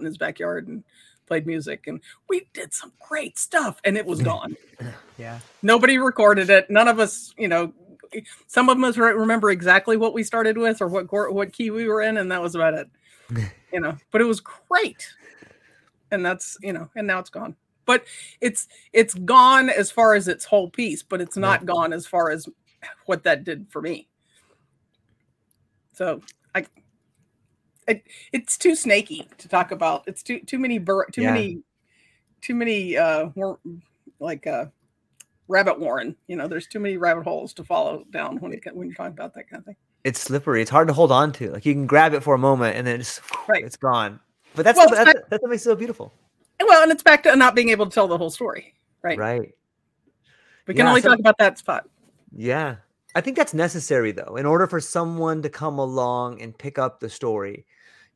in his backyard and played music, and we did some great stuff, and it was gone. Yeah. Nobody recorded it. None of us, you know, some of us remember exactly what we started with or what key we were in, and that was about it. You know, but it was great. And that's, you know, and now it's gone. But it's gone as far as its whole piece, but it's not gone as far as what that did for me. So it's too snaky to talk about. It's too many rabbit warren. You know, there's too many rabbit holes to follow down when you're talking about that kind of thing. It's slippery. It's hard to hold on to. Like, you can grab it for a moment and then it's gone. But that's what makes it so beautiful. Well, and it's back to not being able to tell the whole story, right? Right. We can only talk about that spot. Yeah. I think that's necessary, though, in order for someone to come along and pick up the story.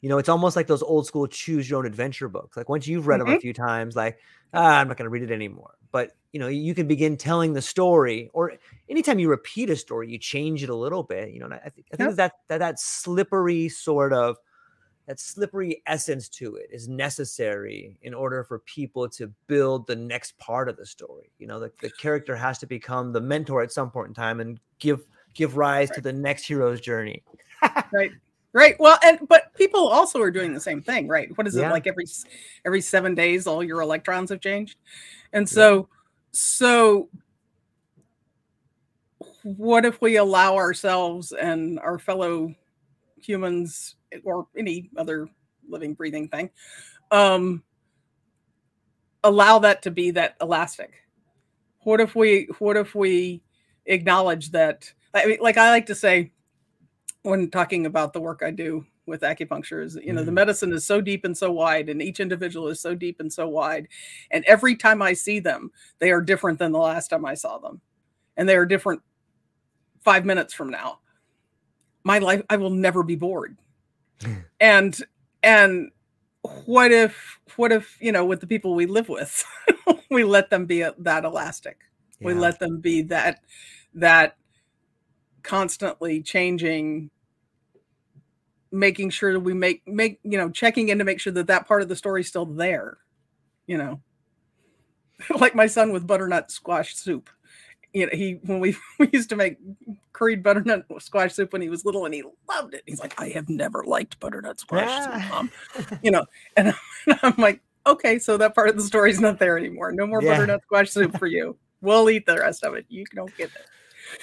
You know, it's almost like those old school choose your own adventure books. Like, once you've read them a few times, like, I'm not going to read it anymore. But, you know, you can begin telling the story, or anytime you repeat a story, you change it a little bit. You know, and I think that slippery sort of, that slippery essence to it is necessary in order for people to build the next part of the story. You know, the character has to become the mentor at some point in time and give rise to the next hero's journey. Right. Right. Well, but people also are doing the same thing, right? What is it, like every 7 days, all your electrons have changed. And so what if we allow ourselves and our fellow humans or any other living, breathing thing, allow that to be that elastic? What if we acknowledge that? I mean, like I like to say when talking about the work I do with acupuncture is, you know, the medicine is so deep and so wide, and each individual is so deep and so wide. And every time I see them, they are different than the last time I saw them. And they are different 5 minutes from now. My life, I will never be bored. And what if, you know, with the people we live with, we let them be that elastic. Yeah. We let them be that constantly changing, making sure that we make, you know, checking in to make sure that part of the story is still there, you know, like my son with butternut squash soup. You know, when we used to make curried butternut squash soup when he was little, and he loved it. He's like, I have never liked butternut squash soup, Mom. You know, and I'm like, okay, so that part of the story is not there anymore. No more butternut squash soup for you. We'll eat the rest of it. You don't get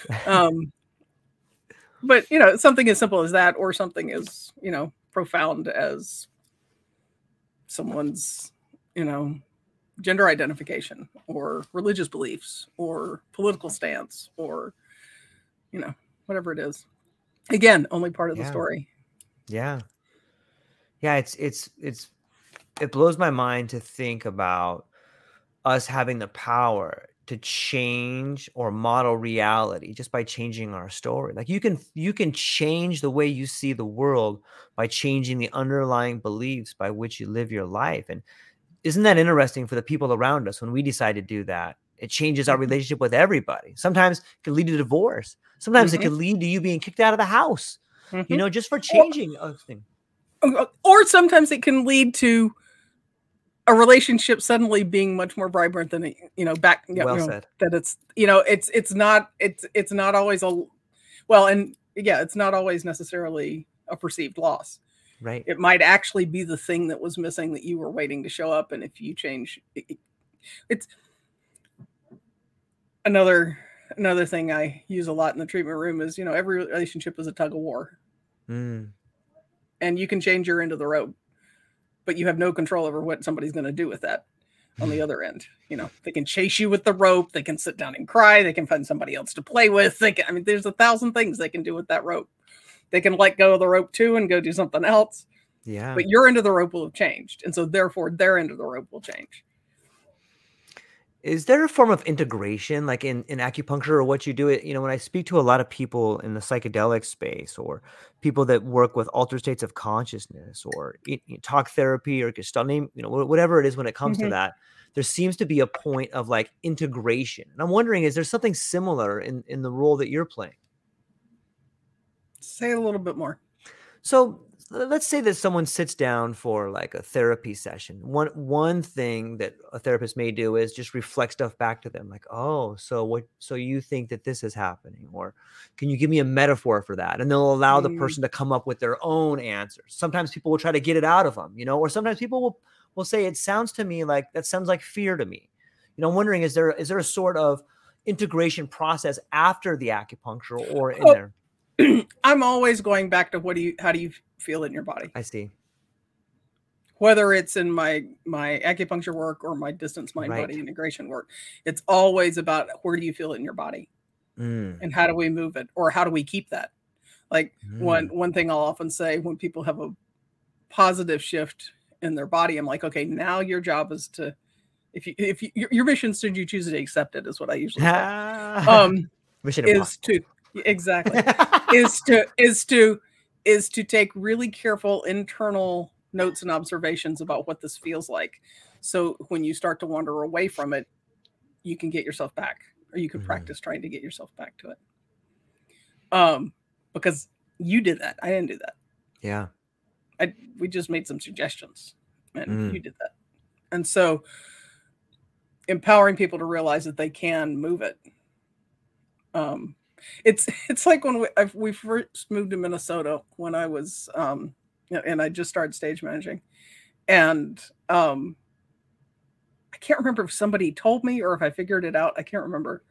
it. But, you know, something as simple as that, or something as, you know, profound as someone's, you know, gender identification or religious beliefs or political stance, or, you know, whatever it is. Again, only part of the story. Yeah. Yeah. It blows my mind to think about us having the power to change or model reality just by changing our story. Like, you can change the way you see the world by changing the underlying beliefs by which you live your life. And isn't that interesting for the people around us? When we decide to do that, it changes our relationship with everybody. Sometimes it can lead to divorce. Sometimes it can lead to you being kicked out of the house, you know, just for changing a thing. Or sometimes it can lead to a relationship suddenly being much more vibrant than, you know, back. You know, well said. That it's, you know, it's not always it's not always necessarily a perceived loss. Right. It might actually be the thing that was missing that you were waiting to show up. And if you change, it's another thing I use a lot in the treatment room is, you know, every relationship is a tug of war, and you can change your end of the rope, but you have no control over what somebody's going to do with that on the other end. You know, they can chase you with the rope. They can sit down and cry. They can find somebody else to play with. There's 1,000 things they can do with that rope. They can let go of the rope too and go do something else. Yeah. But your end of the rope will have changed. And so therefore their end of the rope will change. Is there a form of integration, like in acupuncture or what you do? You know, when I speak to a lot of people in the psychedelic space, or people that work with altered states of consciousness, or talk therapy or Gestalt, name, you know, whatever it is, when it comes to that, there seems to be a point of like integration. And I'm wondering, is there something similar in the role that you're playing? Say a little bit more. So let's say that someone sits down for like a therapy session. One thing that a therapist may do is just reflect stuff back to them. Like, oh, so you think that this is happening, or can you give me a metaphor for that? And they'll allow the person to come up with their own answers. Sometimes people will try to get it out of them, or sometimes people will say, it sounds to me like, that sounds like fear to me. I'm wondering, is there a sort of integration process after the acupuncture or in there? I'm always going back to how do you feel in your body? I see. Whether it's in my acupuncture work or my distance mind-body integration work, it's always about where do you feel it in your body, and how do we move it, or how do we keep that? Like one thing I'll often say when people have a positive shift in their body, I'm like, okay, now your job is to, if you, your mission, should you choose to accept it, is what I usually say. Mission is to. Exactly. is to take really careful internal notes and observations about what this feels like. So when you start to wander away from it, you can get yourself back, or you can practice trying to get yourself back to it. Because you did that. I didn't do that. Yeah. We just made some suggestions and you did that. And so empowering people to realize that they can move it. It's like when we first moved to Minnesota, when I was, and I just started stage managing, and I can't remember if somebody told me or if I figured it out. I can't remember,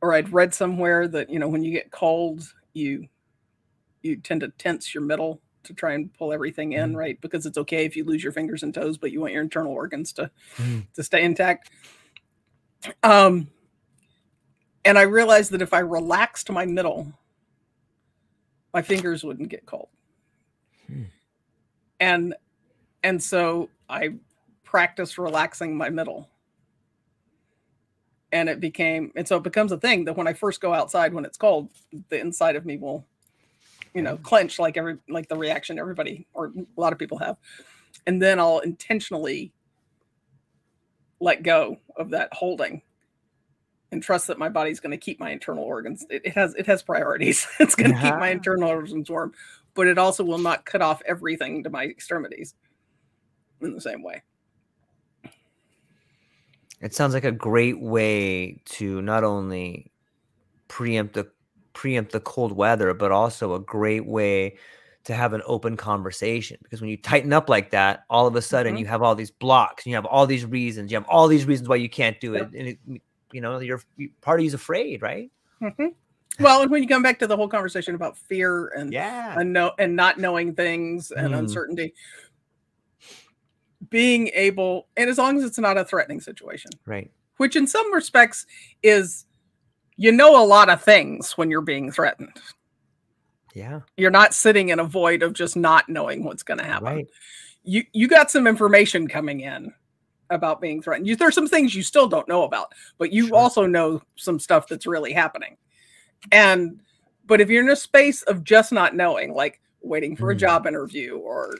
or I'd read somewhere that when you get cold, you tend to tense your middle to try and pull everything in, right? Because it's okay if you lose your fingers and toes, but you want your internal organs to stay intact. And I realized that if I relaxed my middle, my fingers wouldn't get cold. And so I practiced relaxing my middle. And it becomes a thing that when I first go outside, when it's cold, the inside of me will, clench like the reaction everybody or a lot of people have. And then I'll intentionally let go of that holding and trust that my body's going to keep my internal organs. It has priorities. It's going to keep my internal organs warm, but it also will not cut off everything to my extremities in the same way. It sounds like a great way to not only preempt the cold weather, but also a great way to have an open conversation, because when you tighten up like that, all of a sudden you have all these blocks, you have all these reasons, why you can't do it. And your party's afraid, right? Well, and when you come back to the whole conversation about fear and and not knowing things and uncertainty, being able, and as long as it's not a threatening situation, right? Which in some respects is, a lot of things when you're being threatened. Yeah, you're not sitting in a void of just not knowing what's going to happen. Right. You got some information coming in about being threatened. There's some things you still don't know about, but you also know some stuff that's really happening. But if you're in a space of just not knowing, like waiting for a job interview or,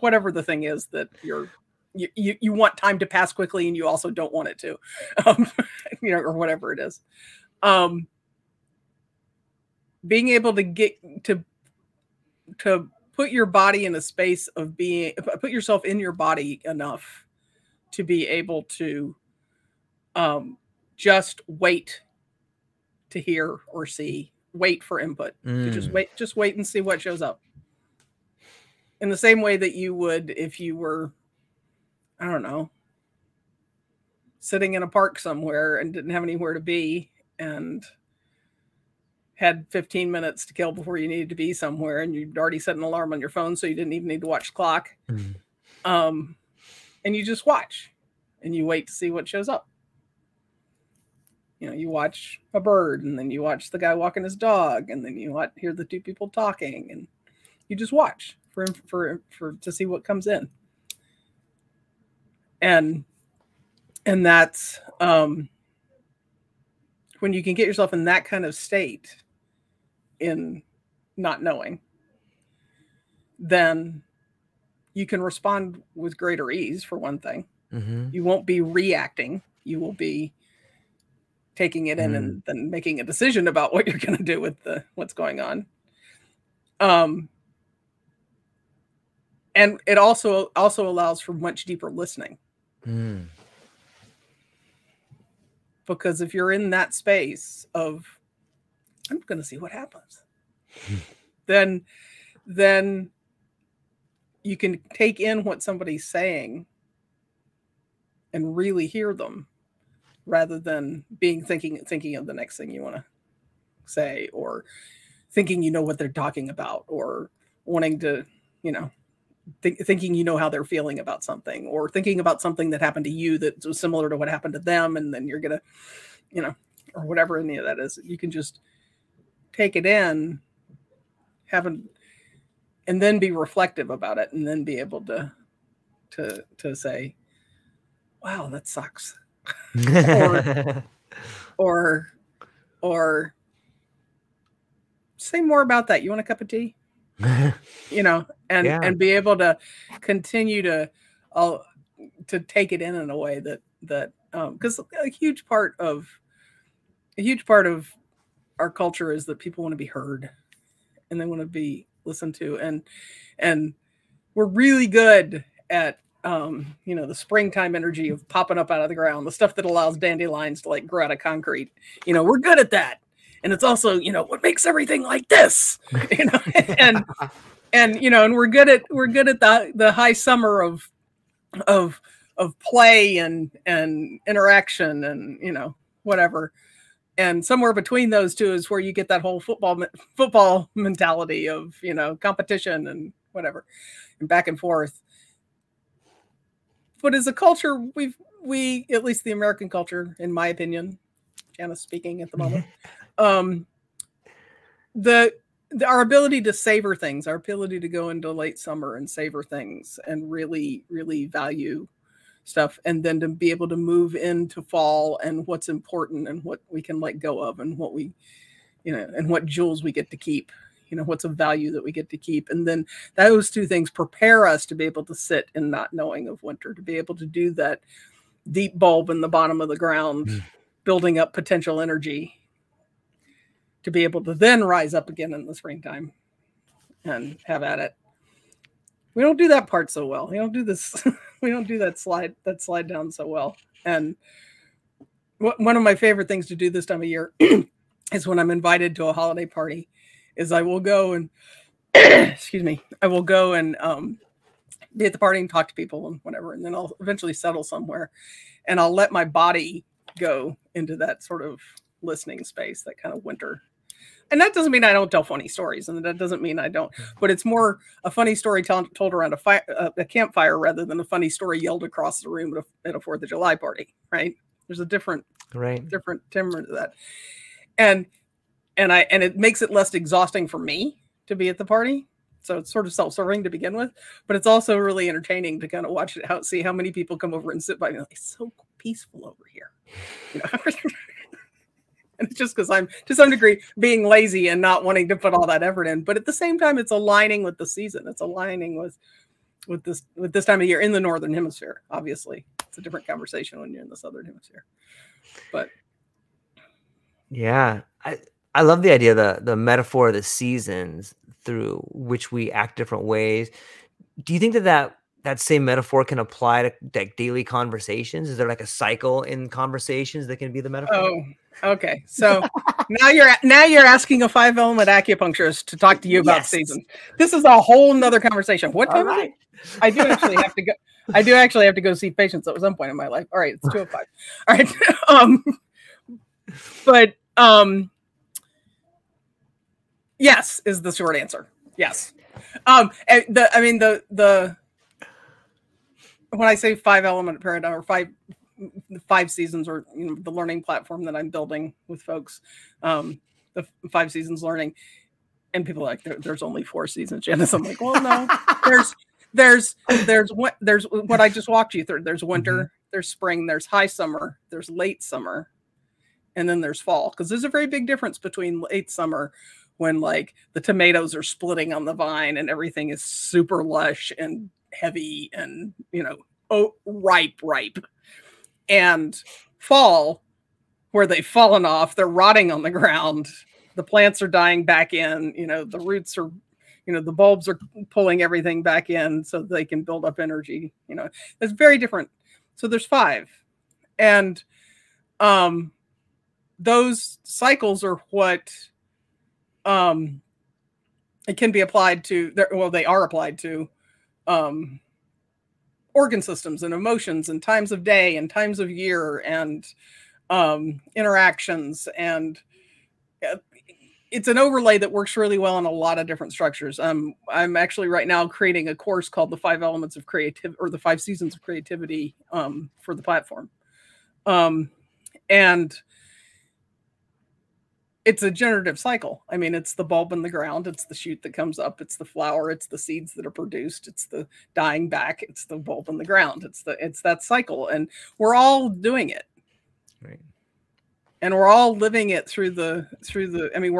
whatever the thing is that you want time to pass quickly and you also don't want it to, or whatever it is. Being able to get to put your body in a space of being, put yourself in your body enough to be able to just wait to hear or see, wait for input. To just wait and see what shows up. In the same way that you would if you were, I don't know, sitting in a park somewhere and didn't have anywhere to be and had 15 minutes to kill before you needed to be somewhere, and you'd already set an alarm on your phone, so you didn't even need to watch the clock. And you just watch, and you wait to see what shows up. You watch a bird, and then you watch the guy walking his dog, and then you hear the two people talking, and you just watch for to see what comes in. And that's when you can get yourself in that kind of state, in not knowing, then you can respond with greater ease, for one thing. You won't be reacting. You will be taking it in and then making a decision about what you're going to do with what's going on. And it also allows for much deeper listening. Mm. Because if you're in that space of, I'm going to see what happens, then you can take in what somebody's saying and really hear them, rather than being thinking of the next thing you want to say, or thinking you know what they're talking about, or wanting to, thinking you know how they're feeling about something, or thinking about something that happened to you that was similar to what happened to them, and then you're gonna, or whatever any of that is. You can just take it in, and then be reflective about it, and then be able to say, "Wow, that sucks," or say more about that. You want a cup of tea? And be able to continue to take it in a way that because a huge part of our culture is that people want to be heard and they want to be listened to, and we're really good at the springtime energy of popping up out of the ground, the stuff that allows dandelions to grow out of concrete. We're good at that. And it's also, what makes everything like this, and we're good at the high summer of play and interaction and, whatever. And somewhere between those two is where you get that whole football mentality of, competition and whatever, and back and forth. But as a culture, we at least the American culture, in my opinion, Janice speaking at the moment, our ability to savor things, our ability to go into late summer and savor things and really, really value stuff, and then to be able to move into fall and what's important and what we can let go of and what we, and what jewels we get to keep, what's a value that we get to keep. And then those two things prepare us to be able to sit in not knowing of winter, to be able to do that deep bulb in the bottom of the ground, building up potential energy, to be able to then rise up again in the springtime and have at it. We don't do that part so well. We don't do this. We don't do that slide down so well. And one of my favorite things to do this time of year is when I'm invited to a holiday party is I will go and, excuse me, I will go and be at the party and talk to people and whatever. And then I'll eventually settle somewhere and I'll let my body go into that sort of listening space, that kind of winter. And that doesn't mean I don't tell funny stories, and that doesn't mean I don't. But it's more a funny story told around a campfire rather than a funny story yelled across the room at a 4th of July party, right? There's a different timbre to that, and it makes it less exhausting for me to be at the party. So it's sort of self-serving to begin with, but it's also really entertaining to kind of watch it out, see how many people come over and sit by me. Like, it's so peaceful over here, And it's just because I'm, to some degree, being lazy and not wanting to put all that effort in. But at the same time, it's aligning with the season. It's aligning with this time of year in the Northern Hemisphere. Obviously, it's a different conversation when you're in the Southern Hemisphere. But yeah, I love the idea, the metaphor of the seasons through which we act different ways. Do you think that same metaphor can apply to daily conversations? Is there a cycle in conversations that can be the metaphor? Oh, okay. So now you're asking a 5-element acupuncturist to talk to you about seasons. This is a whole nother conversation. What time is it? I do actually have to go see patients at some point in my life. All right. It's 2:05. All right. Yes is the short answer. Yes. When I say 5-element paradigm or five seasons, or the learning platform that I'm building with folks, the 5 Seasons Learning, and people are like, there's only 4 seasons, Janice. I'm like, well, no, there's what I just walked you through. There's winter, there's spring, there's high summer, there's late summer, and then there's fall. Because there's a very big difference between late summer, when the tomatoes are splitting on the vine and everything is super lush and heavy and ripe, and fall, where they've fallen off, they're rotting on the ground, the plants are dying back in, the roots are you know, the bulbs are pulling everything back in so they can build up energy. You know, it's very different. So there's five. And those cycles are what it can be applied to. Well, they are applied to organ systems and emotions and times of day and times of year and interactions. And it's an overlay that works really well in a lot of different structures. I'm actually right now creating a course called the 5 Elements of Creativity, or the 5 Seasons of Creativity, for the platform. And it's a generative cycle. I mean, it's the bulb in the ground. It's the shoot that comes up. It's the flower. It's the seeds that are produced. It's the dying back. It's the bulb in the ground. It's that cycle. And we're all doing it. Right. And we're all living it through the, I mean,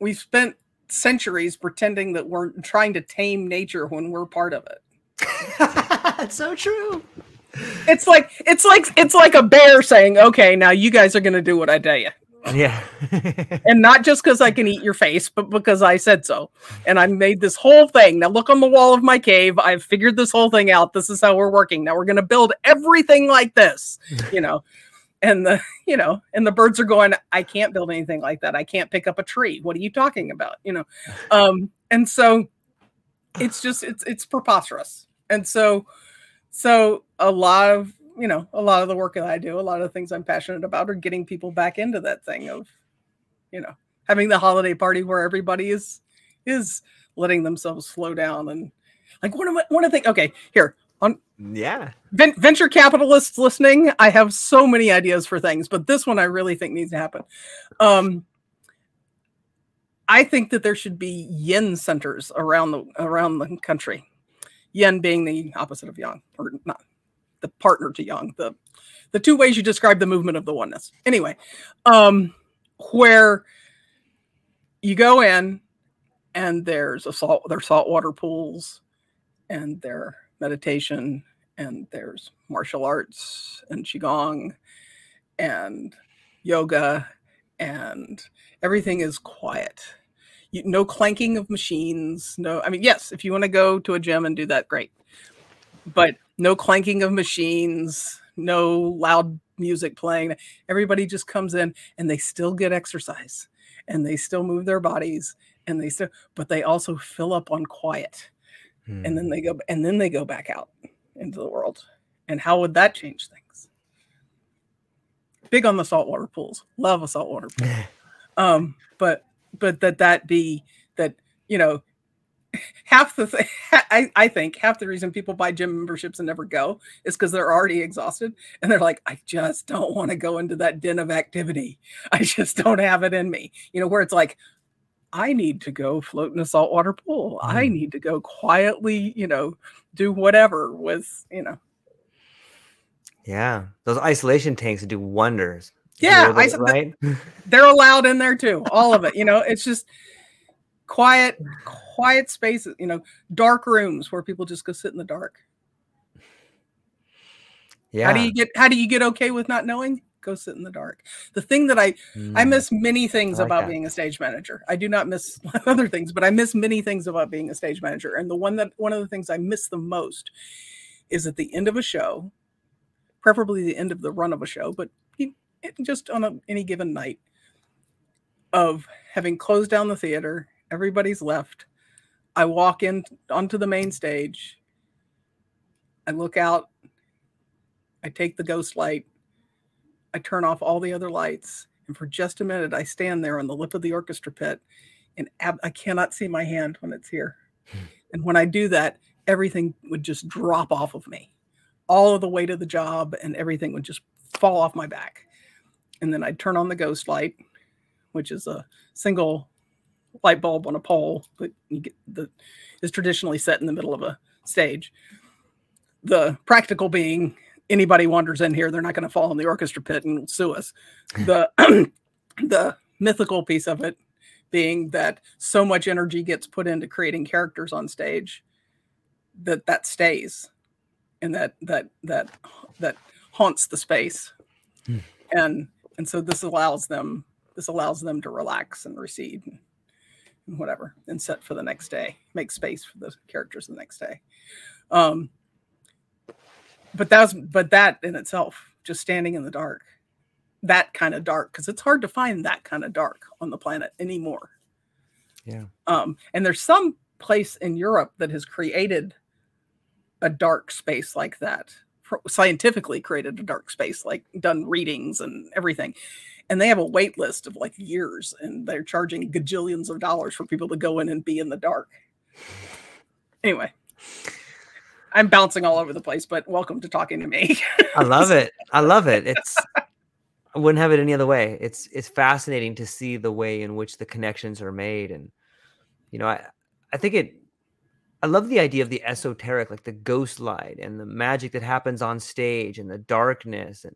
we've spent centuries pretending that we're trying to tame nature when we're part of it. That's so true. It's like a bear saying, okay, now you guys are going to do what I tell you. Yeah. And not just because I can eat your face, but because I said so. And I made this whole thing. Now look on the wall of my cave. I've figured this whole thing out. This is how we're working. Now we're going to build everything like this, you know, and the birds are going, I can't build anything like that. I can't pick up a tree. What are you talking about? You know? And so it's just, it's preposterous. And so a lot of the work that I do, a lot of the things I'm passionate about are getting people back into that thing of, you know, having the holiday party where everybody is letting themselves slow down. And like, one of the things, okay, here on venture capitalists listening, I have so many ideas for things, but this one I really think needs to happen. I think that there should be yin centers around the country. Yin being the opposite of yang, or not the partner to yang, the two ways you describe the movement of the oneness. Anyway, where you go in and there's saltwater pools and there's meditation and there's martial arts and qigong and yoga, and everything is quiet. No clanking of machines. No, I mean, yes, if you want to go to a gym and do that, great. But no clanking of machines, no loud music playing. Everybody just comes in and they still get exercise and they still move their bodies and but they also fill up on quiet. Hmm. And then they go back out into the world. And how would that change things? Big on the saltwater pools. Love a saltwater pool. But that be that, you know, I think half the reason people buy gym memberships and never go is because they're already exhausted. And they're like, I just don't want to go into that den of activity. I just don't have it in me. You know, where it's like, I need to go float in a saltwater pool. Mm. I need to go quietly, you know, do whatever with, you know. Yeah. Those isolation tanks do wonders. Yeah, right? They're allowed in there too. All of it, you know. It's just quiet spaces, you know, dark rooms where people just go sit in the dark. Yeah. How do you get okay with not knowing? Go sit in the dark. The thing that I miss many things about being a stage manager. I do not miss other things, but I miss many things about being a stage manager. And one of the things I miss the most is at the end of a show, preferably the end of the run of a show, but just on any given night, of having closed down the theater, everybody's left. I walk in onto the main stage. I look out. I take the ghost light. I turn off all the other lights. And for just a minute, I stand there on the lip of the orchestra pit. And I cannot see my hand when it's here. And when I do that, everything would just drop off of me. All of the weight of the job and everything would just fall off my back. And then I'd turn on the ghost light, which is a single light bulb on a pole that is traditionally set in the middle of a stage. The practical being, anybody wanders in here, they're not going to fall in the orchestra pit and sue us. The mythical piece of it being that so much energy gets put into creating characters on stage that stays and that haunts the space. And so this allows them This allows them to relax and recede and whatever, and set for the next day, make space for the characters the next day. But that in itself, just standing in the dark, that kind of dark, because it's hard to find that kind of dark on the planet anymore. Yeah. And there's some place in Europe that has created a dark space like that, scientifically created a dark space, like done readings and everything. And they have a wait list of like years, and they're charging gajillions of dollars for people to go in and be in the dark. Anyway, I'm bouncing all over the place, but welcome to talking to me. I love it. I love it. I wouldn't have it any other way. It's fascinating to see the way in which the connections are made. And, you know, I love the idea of the esoteric, like the ghost light and the magic that happens on stage and the darkness. And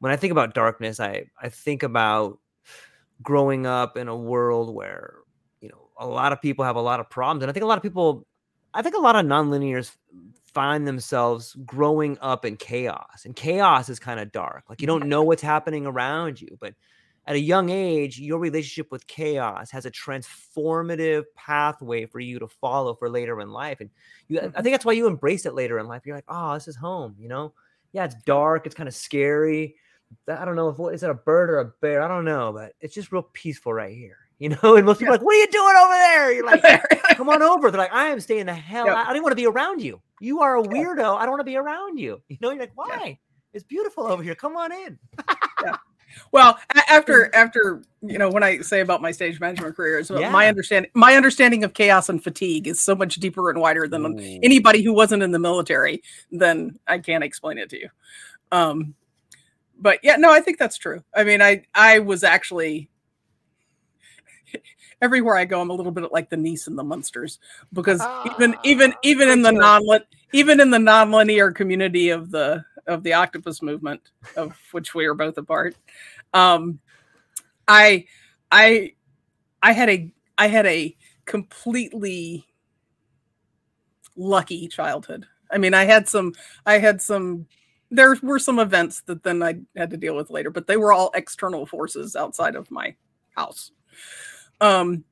when I think about darkness, I think about growing up in a world where, you know, a lot of people have a lot of problems. And I think a lot of nonlinears find themselves growing up in chaos, and chaos is kind of dark. Like, you don't know what's happening around you, but at a young age, your relationship with chaos has a transformative pathway for you to follow for later in life. And I think that's why you embrace it later in life. You're like, oh, this is home, you know? Yeah, it's dark. It's kind of scary. I don't know. Is it a bird or a bear? I don't know, but it's just real peaceful right here, you know? And most people are like, what are you doing over there? You're like, come on over. They're like, I am staying the hell. I don't even want to be around you. You are a weirdo. I don't want to be around you. You know, you're like, why? It's beautiful over here. Come on in. Yeah. Well, after you know, when I say about my stage management career, it's my understanding of chaos and fatigue is so much deeper and wider than anybody who wasn't in the military. Then I can't explain it to you. But yeah, no, I think that's true. I mean, I was actually everywhere I go, I'm a little bit like the Niece and the Munsters, because even in the nonlinear community of the Octopus Movement, of which we are both a part, I had a completely lucky childhood. I mean, there were some events that then I had to deal with later, but they were all external forces outside of my house. And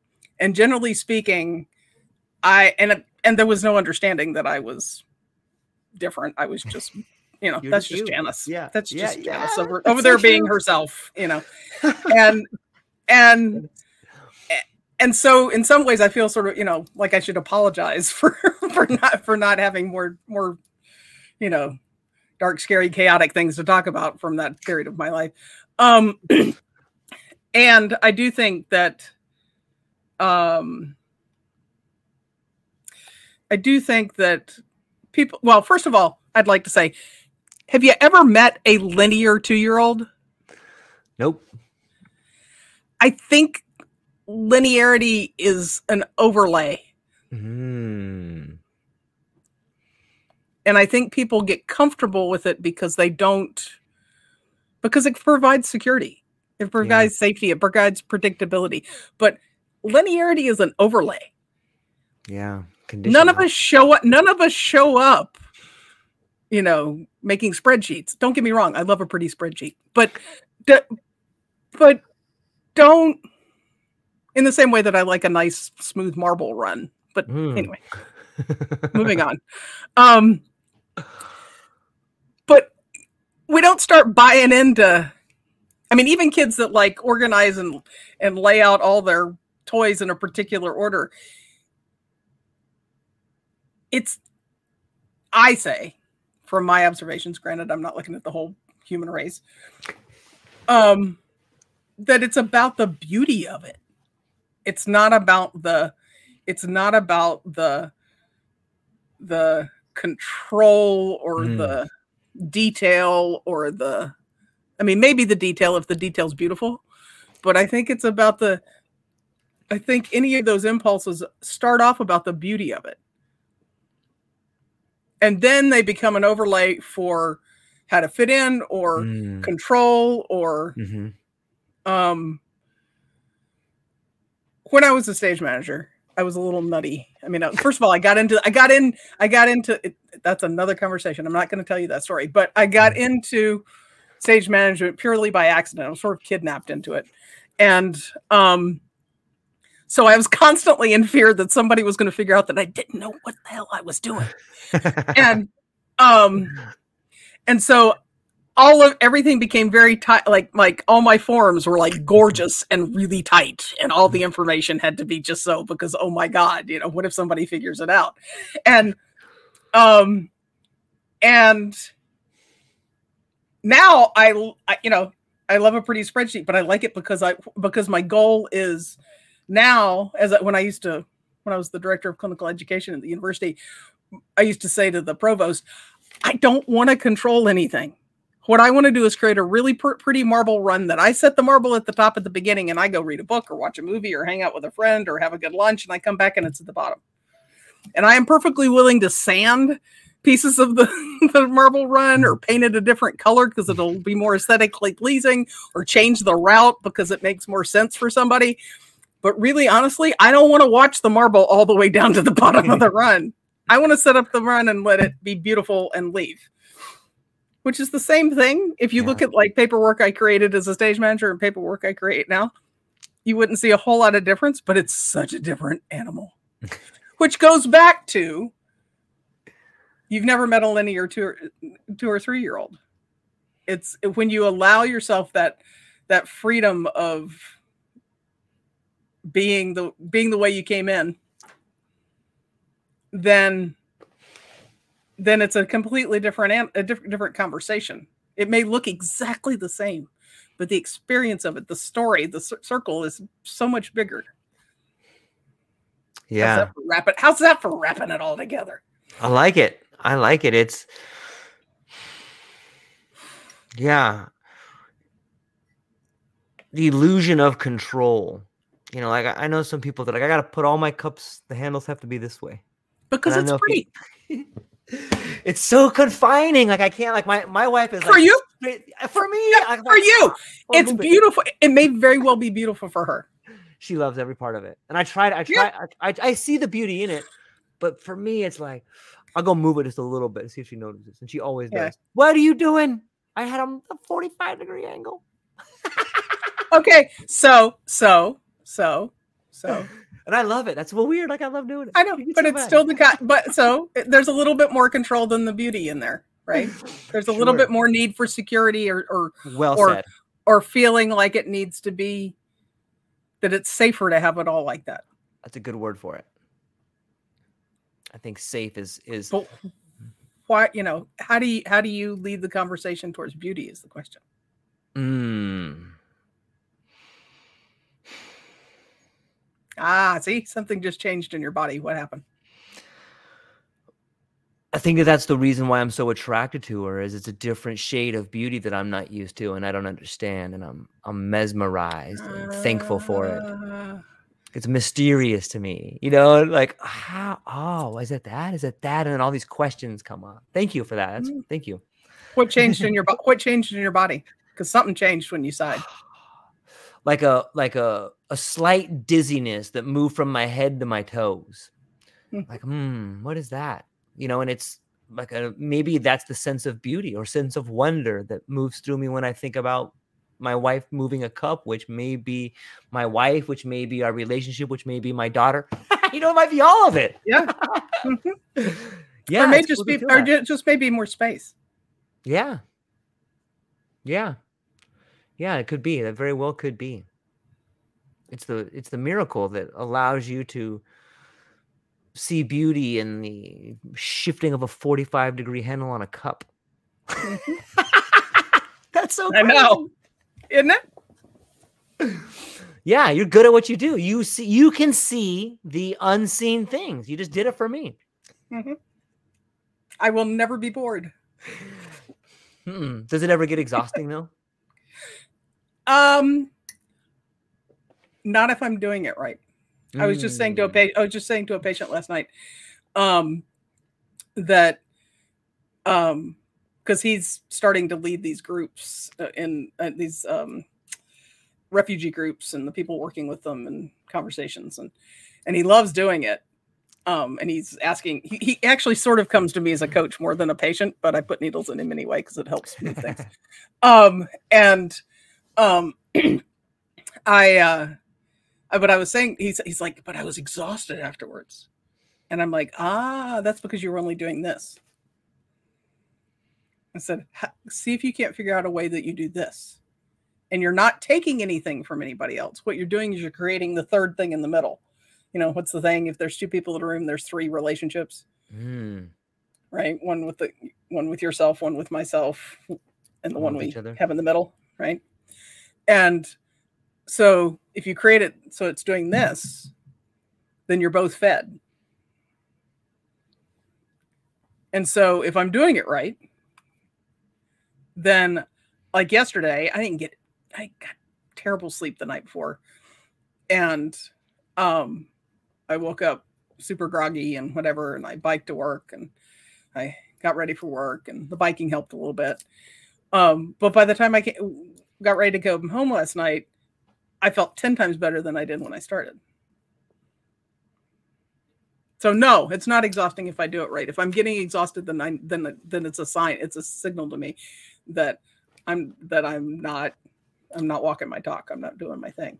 generally speaking, and there was no understanding that I was different. I was just you know, you're that's just you. Janice. Yeah. That's just Janice over there being herself, you know. And so in some ways I feel sort of, you know, like I should apologize for not having more, you know, dark, scary, chaotic things to talk about from that period of my life. And I do think that people, well, first of all, I'd like to say, have you ever met a linear 2-year-old? Nope. I think linearity is an overlay. Mm. And I think people get comfortable with it because it provides security. It provides safety. It provides predictability. But linearity is an overlay. Yeah. None of us show up. You know, making spreadsheets. Don't get me wrong. I love a pretty spreadsheet, but don't, in the same way that I like a nice smooth marble run, but anyway, moving on. But we don't start buying into, I mean, even kids that like organize and lay out all their toys in a particular order. From my observations, granted, I'm not looking at the whole human race, that it's about the beauty of it. It's not about the control or the detail or the, I mean, maybe the detail if the detail's beautiful, but I think it's about I think any of those impulses start off about the beauty of it. And then they become an overlay for how to fit in or control or when I was a stage manager, I was a little nutty. I mean, first of all, I got into it, that's another conversation. I'm not going to tell you that story, but I got into stage management purely by accident. I was sort of kidnapped into it. And so I was constantly in fear that somebody was going to figure out that I didn't know what the hell I was doing. And so all of everything became very tight. Like all my forms were like gorgeous and really tight, and all the information had to be just so, because, oh my God, you know, what if somebody figures it out? And now I you know, I love a pretty spreadsheet, but I like it because my goal is now, when I was the director of clinical education at the university, I used to say to the provost, I don't want to control anything. What I want to do is create a really pretty marble run that I set the marble at the top at the beginning, and I go read a book or watch a movie or hang out with a friend or have a good lunch, and I come back and it's at the bottom. And I am perfectly willing to sand pieces of the marble run or paint it a different color because it'll be more aesthetically pleasing, or change the route because it makes more sense for somebody. But really, honestly, I don't want to watch the marble all the way down to the bottom of the run. I want to set up the run and let it be beautiful and leave, which is the same thing. If you look at like paperwork I created as a stage manager and paperwork I create now, you wouldn't see a whole lot of difference, but it's such a different animal, which goes back to, you've never met a linear two or 3 year old. It's when you allow yourself that freedom of being the way you came in, then it's a completely different conversation. It may look exactly the same, but the experience of it, the story, the circle is so much bigger. Yeah. How's that for wrapping it all together? I like it. It's, yeah, the illusion of control. You know, like I know some people that are like, I got to put all my cups, the handles have to be this way. Because it's pretty. It's so confining. Like I can't, like my wife is for like, you. For me. Yeah, like, for you. It's beautiful. It may very well be beautiful for her. She loves every part of it. And I try. I see the beauty in it. But for me, it's like, I'll go move it just a little bit and see if she notices. And she always does. What are you doing? I had a 45-degree angle. Okay. So. And I love it. That's well weird. Like I love doing it. I know, but it's still there's a little bit more control than the beauty in there, right? There's a little bit more need for security or feeling like it needs to be, that it's safer to have it all like that. That's a good word for it. I think safe is. But why, you know, how do you lead the conversation towards beauty is the question. See, something just changed in your body. What happened? I think that's the reason why I'm so attracted to her, is it's a different shade of beauty that I'm not used to and I don't understand, and I'm mesmerized and thankful for it. It's mysterious to me, you know, like, is it that? And then all these questions come up. Thank you for that. Thank you. What changed in your body? Because something changed when you sighed. Like a slight dizziness that moved from my head to my toes. What is that? You know, and it's like maybe that's the sense of beauty or sense of wonder that moves through me when I think about my wife moving a cup, which may be my wife, which may be our relationship, which may be my daughter. You know, it might be all of it. Yeah. Yeah. Or just maybe more space. Yeah. Yeah. Yeah. It could be. That very well could be. It's the miracle that allows you to see beauty in the shifting of a 45-degree handle on a cup. That's so crazy. I know. Isn't it? Yeah, you're good at what you do. You can see the unseen things. You just did it for me. Mm-hmm. I will never be bored. Mm-mm. Does it ever get exhausting though? Not if I'm doing it right. I was just saying to a patient last night, that because he's starting to lead these groups in these refugee groups and the people working with them and conversations. And he loves doing it. And he's asking, he actually sort of comes to me as a coach more than a patient, but I put needles in him anyway because it helps me things. But I was saying, he's like, but I was exhausted afterwards. And I'm like, that's because you were only doing this. I said, see if you can't figure out a way that you do this. And you're not taking anything from anybody else. What you're doing is you're creating the third thing in the middle. You know, what's the thing? If there's two people in a room, there's three relationships. Mm. Right? One with yourself, one with myself, and the one we have in the middle. Right? And so if you create it so it's doing this, then you're both fed. And so if I'm doing it right, then like yesterday, I got terrible sleep the night before. And I woke up super groggy and whatever, and I biked to work and I got ready for work, and the biking helped a little bit. But by the time I got ready to go home last night, I felt 10 times better than I did when I started. So no, it's not exhausting if I do it right. If I'm getting exhausted, then it's a sign. It's a signal to me that I'm not walking my talk. I'm not doing my thing.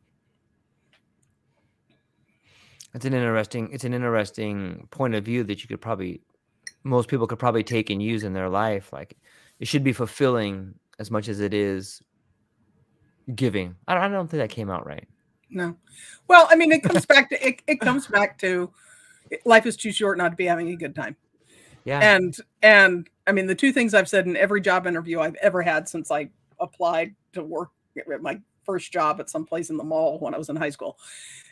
It's an interesting point of view that most people could probably take and use in their life. Like, it should be fulfilling as much as it is giving. I don't think that came out right. No. Well, I mean, it comes back to life is too short not to be having a good time. Yeah. And I mean, the two things I've said in every job interview I've ever had since I applied to work at my first job at some place in the mall when I was in high school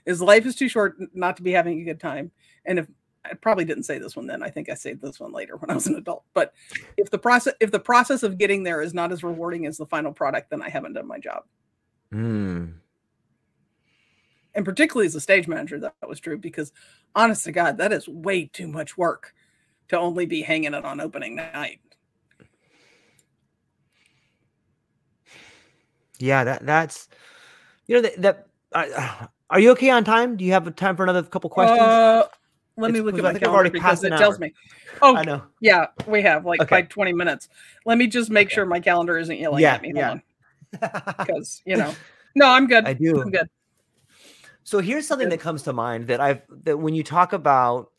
is life is too short not to be having a good time. And if I probably didn't say this one then, I think I said this one later when I was an adult, but if the process of getting there is not as rewarding as the final product, then I haven't done my job. Mm. And particularly as a stage manager, that was true, because honest to God, that is way too much work to only be hanging it on opening night. Yeah, are you okay on time? Do you have time for another couple questions? Let me look at my calendar because it tells me. Oh, I know. Yeah, we have by 20 minutes. Let me just make sure my calendar isn't yelling at me. Hold on. Because, no, I'm good. I do. I'm good. So here's something that comes to mind that when you talk about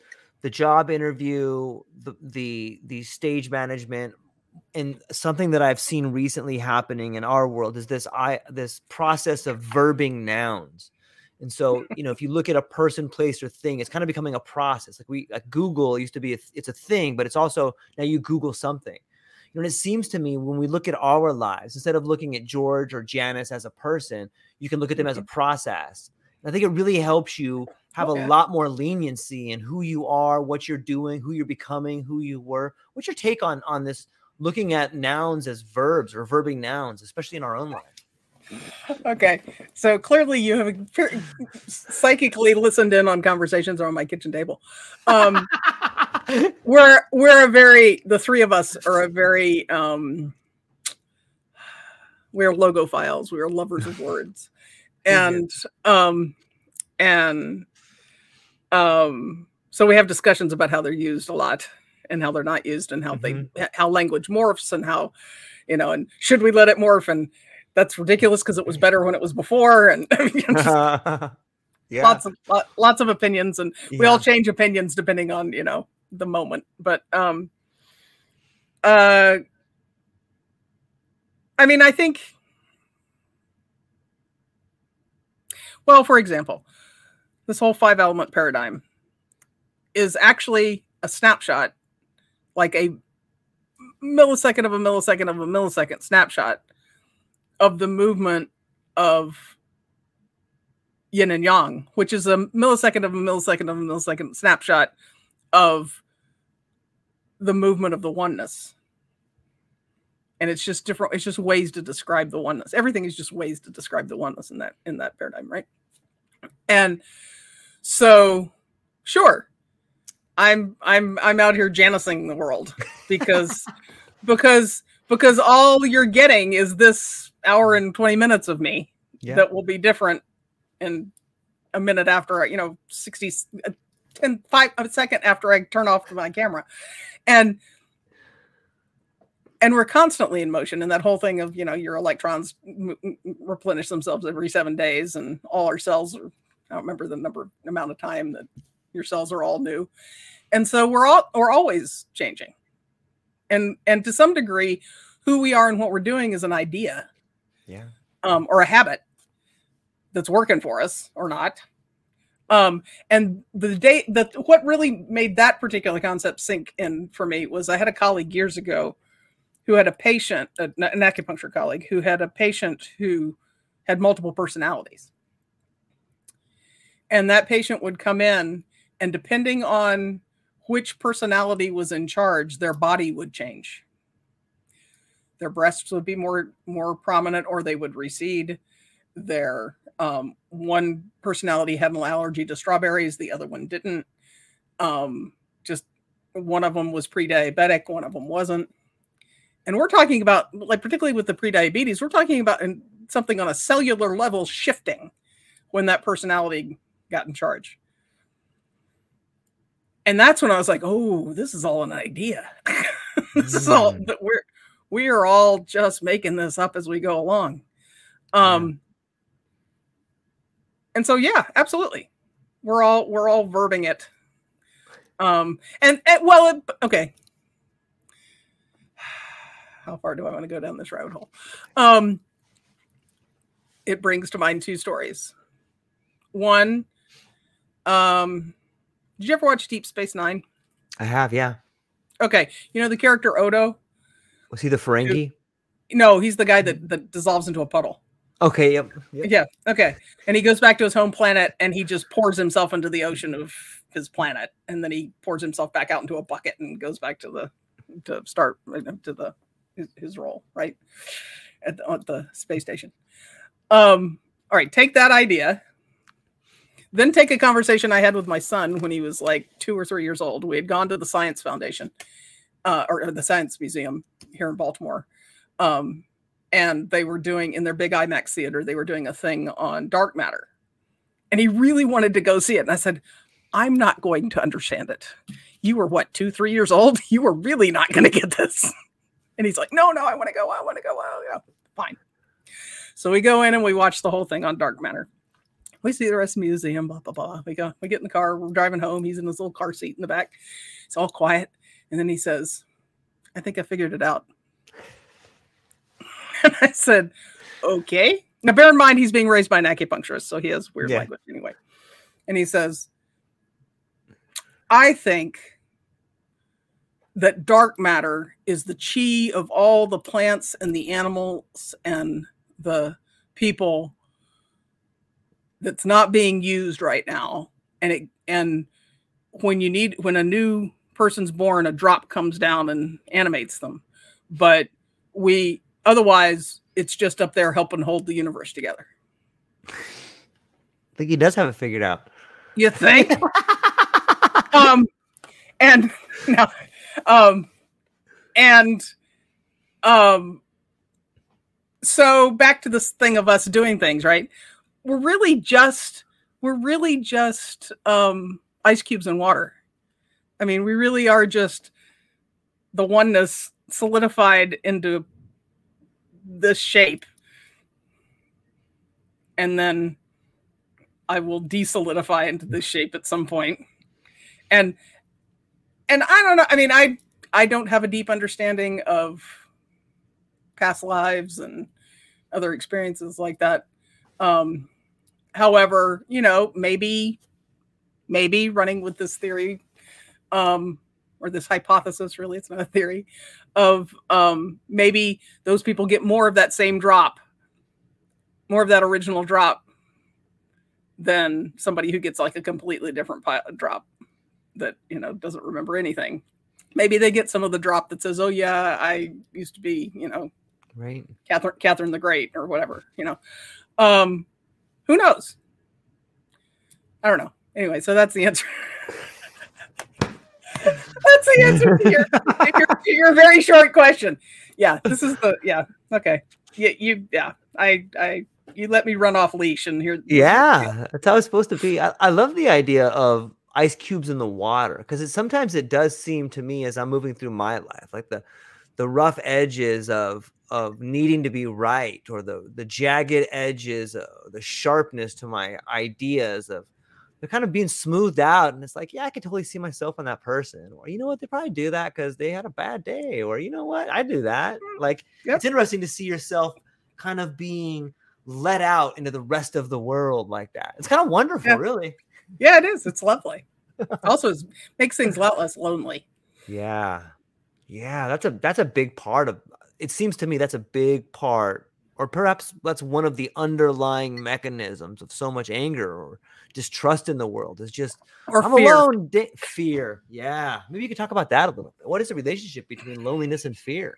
the job interview, the stage management, and something that I've seen recently happening in our world is this process of verbing nouns. And so, if you look at a person, place, or thing, it's kind of becoming a process. Like Google used to be, it's a thing, but it's also now you Google something. And it seems to me when we look at our lives, instead of looking at George or Janice as a person, you can look at them as a process. And I think it really helps you have a lot more leniency in who you are, what you're doing, who you're becoming, who you were. What's your take on this, looking at nouns as verbs or verbing nouns, especially in our own life? Okay. So clearly you have psychically listened in on conversations around my kitchen table. The three of us are we're logophiles. We are lovers of words. And so we have discussions about how they're used a lot and how they're not used and how how language morphs and how, and should we let it morph? And that's ridiculous because it was better when it was before. And lots of opinions, and we all change opinions depending on, the moment. But, I mean, I think, well, for example, this whole 5-element paradigm is actually a snapshot, like a millisecond of a millisecond of a millisecond snapshot of the movement of yin and yang, which is a millisecond of a millisecond of a millisecond snapshot of the movement of the oneness. And it's just different. It's just ways to describe the oneness. Everything is just ways to describe the oneness in that paradigm, right? And so, sure, I'm out here Janicing the world because all you're getting is this hour and 20 minutes of me that will be different in a minute after 5 seconds after I turn off my camera, and And we're constantly in motion. And that whole thing of, you know, your electrons replenish themselves every 7 days, and all our cells are, I don't remember the amount of time that your cells are all new. And so we're always changing. And to some degree, who we are and what we're doing is an idea, or a habit that's working for us or not. And the day that what really made that particular concept sink in for me was I had a colleague years ago who had a patient, an acupuncture colleague, who had a patient who had multiple personalities. And that patient would come in, and depending on which personality was in charge, their body would change. Their breasts would be more prominent, or they would recede. Their one personality had an allergy to strawberries, the other one didn't. Just one of them was pre-diabetic, one of them wasn't. And we're talking about, like, particularly with the pre-diabetes, we're talking about something on a cellular level shifting when that personality got in charge. And that's when I was like, oh, this is all an idea. This is all that we are all just making this up as we go along. And so, yeah, absolutely. We're all verbing it. Okay. How far do I want to go down this rabbit hole? It brings to mind two stories. One, did you ever watch Deep Space Nine? I have, yeah. Okay. You know the character Odo? Was he the Ferengi? No, he's the guy that dissolves into a puddle. Okay, yep. Yeah, okay. And he goes back to his home planet, and he just pours himself into the ocean of his planet. And then he pours himself back out into a bucket and goes back to his role, right? At the space station. All right, take that idea. Then take a conversation I had with my son when he was like 2 or 3 years old. We had gone to the Science Foundation, or the Science Museum here in Baltimore. And they were doing, in their big IMAX theater, they were doing a thing on dark matter. And he really wanted to go see it. And I said, I'm not going to understand it. You were what, 2, 3 years old? You were really not going to get this. And he's like, no, I want to go. Oh, yeah. Fine. So we go in and we watch the whole thing on dark matter. We see the rest of the museum, blah, blah, blah. We get in the car, we're driving home. He's in his little car seat in the back. It's all quiet. And then he says, I think I figured it out. And I said, okay. Now, bear in mind, he's being raised by an acupuncturist, so he has weird language anyway. And he says, I think that dark matter is the chi of all the plants and the animals and the people that's not being used right now. And when a new person's born, a drop comes down and animates them. But otherwise, it's just up there helping hold the universe together. I think he does have it figured out. You think? So back to this thing of us doing things, right? We're really just ice cubes in water. I mean, we really are just the oneness solidified into this shape, and then I will desolidify into this shape at some point. And I don't know. I mean, I don't have a deep understanding of past lives and other experiences like that. However, you know, maybe running with this theory, or this hypothesis, really, it's not a theory, of maybe those people get more of that same drop, more of that original drop, than somebody who gets like a completely different drop that, you know, doesn't remember anything. Maybe they get some of the drop that says, oh yeah, I used to be, you know, right, Catherine the Great or whatever, you know. Who knows? I don't know. Anyway, so that's the answer. That's the answer to your very short question. Yeah, this is the, yeah. Okay. You let me run off leash and here. Yeah, that's how it's supposed to be. I love the idea of ice cubes in the water, because sometimes it does seem to me as I'm moving through my life, like the the rough edges of needing to be right, or the jagged edges, the sharpness to my ideas of, they're kind of being smoothed out. And it's like, yeah, I could totally see myself on that person. Or, you know what, they probably do that because they had a bad day. Or, you know what, I do that. Like, yep. It's interesting to see yourself kind of being let out into the rest of the world like that. It's kind of wonderful, yeah. Really. Yeah, it is. It's lovely. Also, it makes things a lot less lonely. Yeah. Yeah. That's a big part of, it seems to me that's a big part, or perhaps that's one of the underlying mechanisms of so much anger or distrust in the world, is just, or I'm fear. Alone. Fear. Yeah. Maybe you could talk about that a little bit. What is the relationship between loneliness and fear?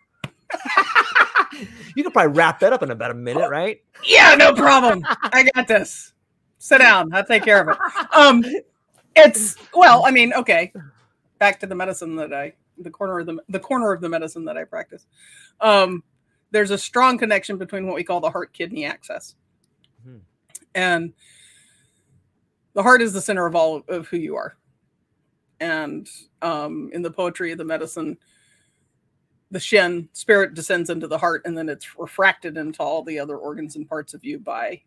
You could probably wrap that up in about a minute, right? Yeah, no problem. I got this. Sit down. I'll take care of it. Back to the medicine that the corner of the medicine that I practice. There's a strong connection between what we call the heart-kidney axis. Mm-hmm. And the heart is the center of all of who you are. And in the poetry of the medicine, the Shen, spirit descends into the heart, and then it's refracted into all the other organs and parts of you by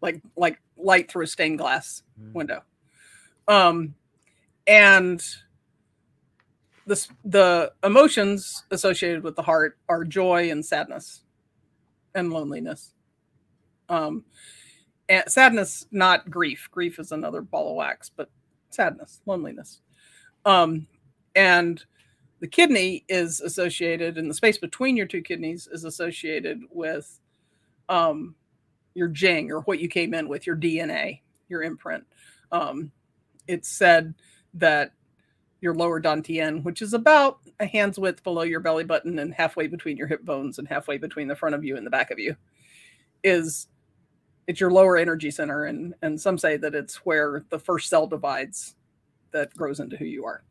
like light through a stained glass window. And the emotions associated with the heart are joy and sadness and loneliness. And sadness, not grief. Grief is another ball of wax, but sadness, loneliness. And the kidney is associated, and the space between your two kidneys is associated with your Jing, or what you came in with, your DNA, your imprint. It's said that your lower dantian, which is about a hand's width below your belly button and halfway between your hip bones and halfway between the front of you and the back of you, it's your lower energy center. And some say that it's where the first cell divides that grows into who you are.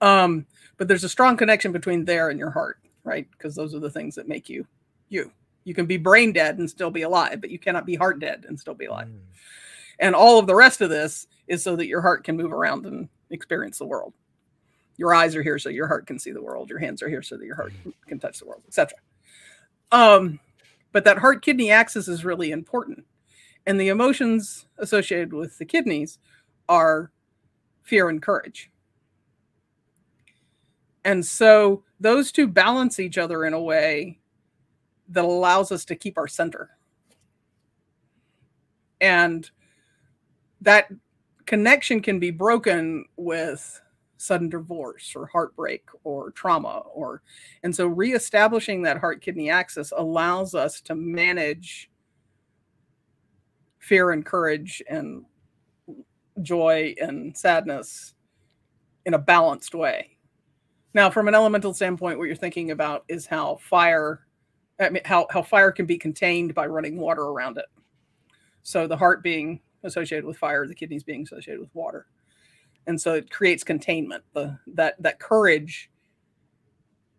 But there's a strong connection between there and your heart, right? Because those are the things that make you, you. You can be brain dead and still be alive, but you cannot be heart dead and still be alive. Mm. And all of the rest of this is so that your heart can move around and experience the world. Your eyes are here so your heart can see the world. Your hands are here so that your heart can touch the world, etc. But that heart-kidney axis is really important. And the emotions associated with the kidneys are fear and courage. And so those two balance each other in a way that allows us to keep our center. And that connection can be broken with sudden divorce or heartbreak or trauma, and so reestablishing that heart-kidney axis allows us to manage fear and courage and joy and sadness in a balanced way. Now, from an elemental standpoint, what you're thinking about is how fire can be contained by running water around it. So the heart being associated with fire, the kidneys being associated with water. And so it creates containment. That courage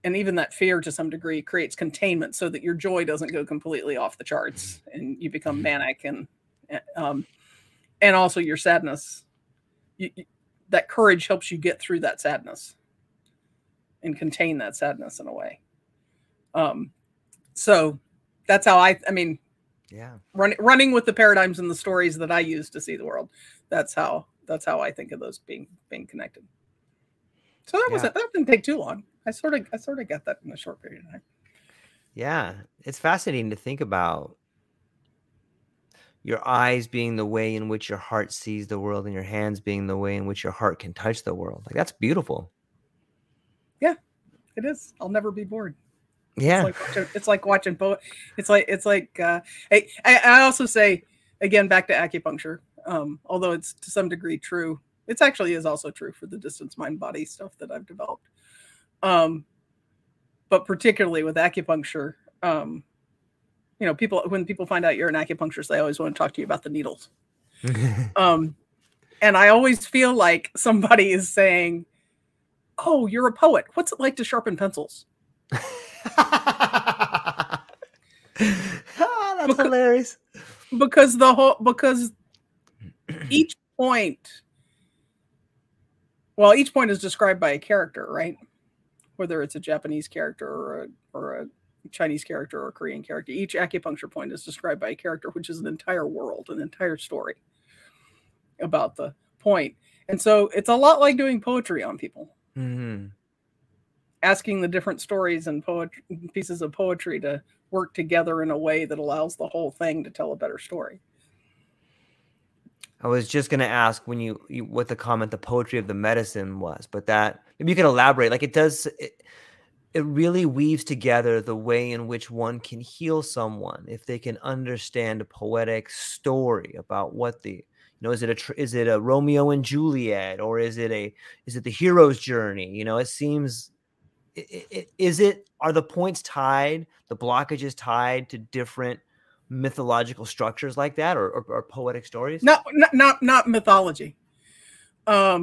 and even that fear to some degree creates containment so that your joy doesn't go completely off the charts and you become manic, and also your sadness. That courage helps you get through that sadness and contain that sadness in a way. So that's how running with the paradigms and the stories that I use to see the world. That's how I think of those being connected. So that didn't take too long. I sort of got that in a short period of time. Yeah. It's fascinating to think about your eyes being the way in which your heart sees the world and your hands being the way in which your heart can touch the world. Like, that's beautiful. Yeah, it is. I'll never be bored. Yeah. I also say, again, back to acupuncture, although it's to some degree true. It's actually is also true for the distance mind body stuff that I've developed. But particularly with acupuncture, when people find out you're an acupuncturist, they always want to talk to you about the needles. And I always feel like somebody is saying, "Oh, you're a poet. What's it like to sharpen pencils?" That's hilarious. Because each point is described by a character, right? whether it's a Japanese character or a Chinese character or a Korean character. Each acupuncture point is described by a character, which is an entire world, an entire story about the point. And so it's a lot like doing poetry on people, mm-hmm. asking the different stories and poetry, pieces of poetry to work together in a way that allows the whole thing to tell a better story. I was just going to ask when you what the comment, the poetry of the medicine was, but that maybe you can elaborate. Like it does, it really weaves together the way in which one can heal someone if they can understand a poetic story about what the, you know, is it a Romeo and Juliet, or is it the hero's journey? You know, it seems, are the points tied, the blockages tied to different mythological structures like that, or poetic stories? Not mythology. How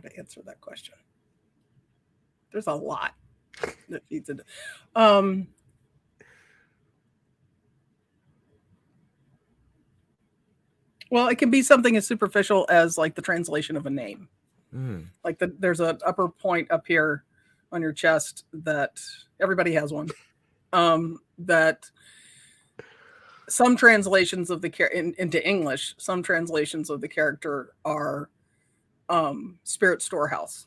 to answer that question? There's a lot that feeds into. Well, it can be something as superficial as like the translation of a name. Mm. Like there's an upper point up here on your chest that everybody has one. That some translations of the into English, some translations of the character are spirit storehouse.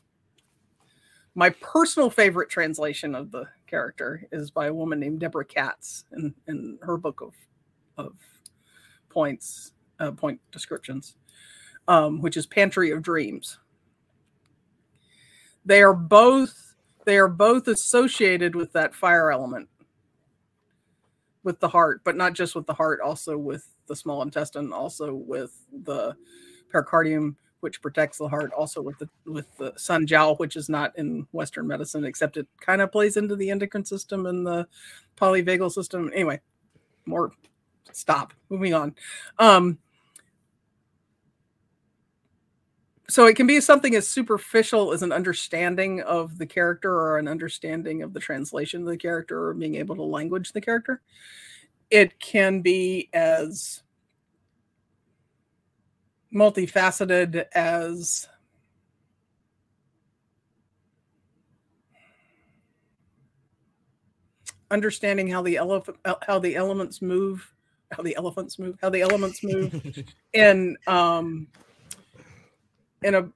My personal favorite translation of the character is by a woman named Deborah Katz in her book of points. Point descriptions, which is Pantry of Dreams. They are both associated with that fire element, with the heart, but not just with the heart, also with the small intestine, also with the pericardium, which protects the heart, also with the sun jiao, which is not in Western medicine, except it kind of plays into the endocrine system and the polyvagal system. Anyway, more. Stop. Moving on. So it can be something as superficial as an understanding of the character or an understanding of the translation of the character or being able to language the character. It can be as multifaceted as understanding how the elements move and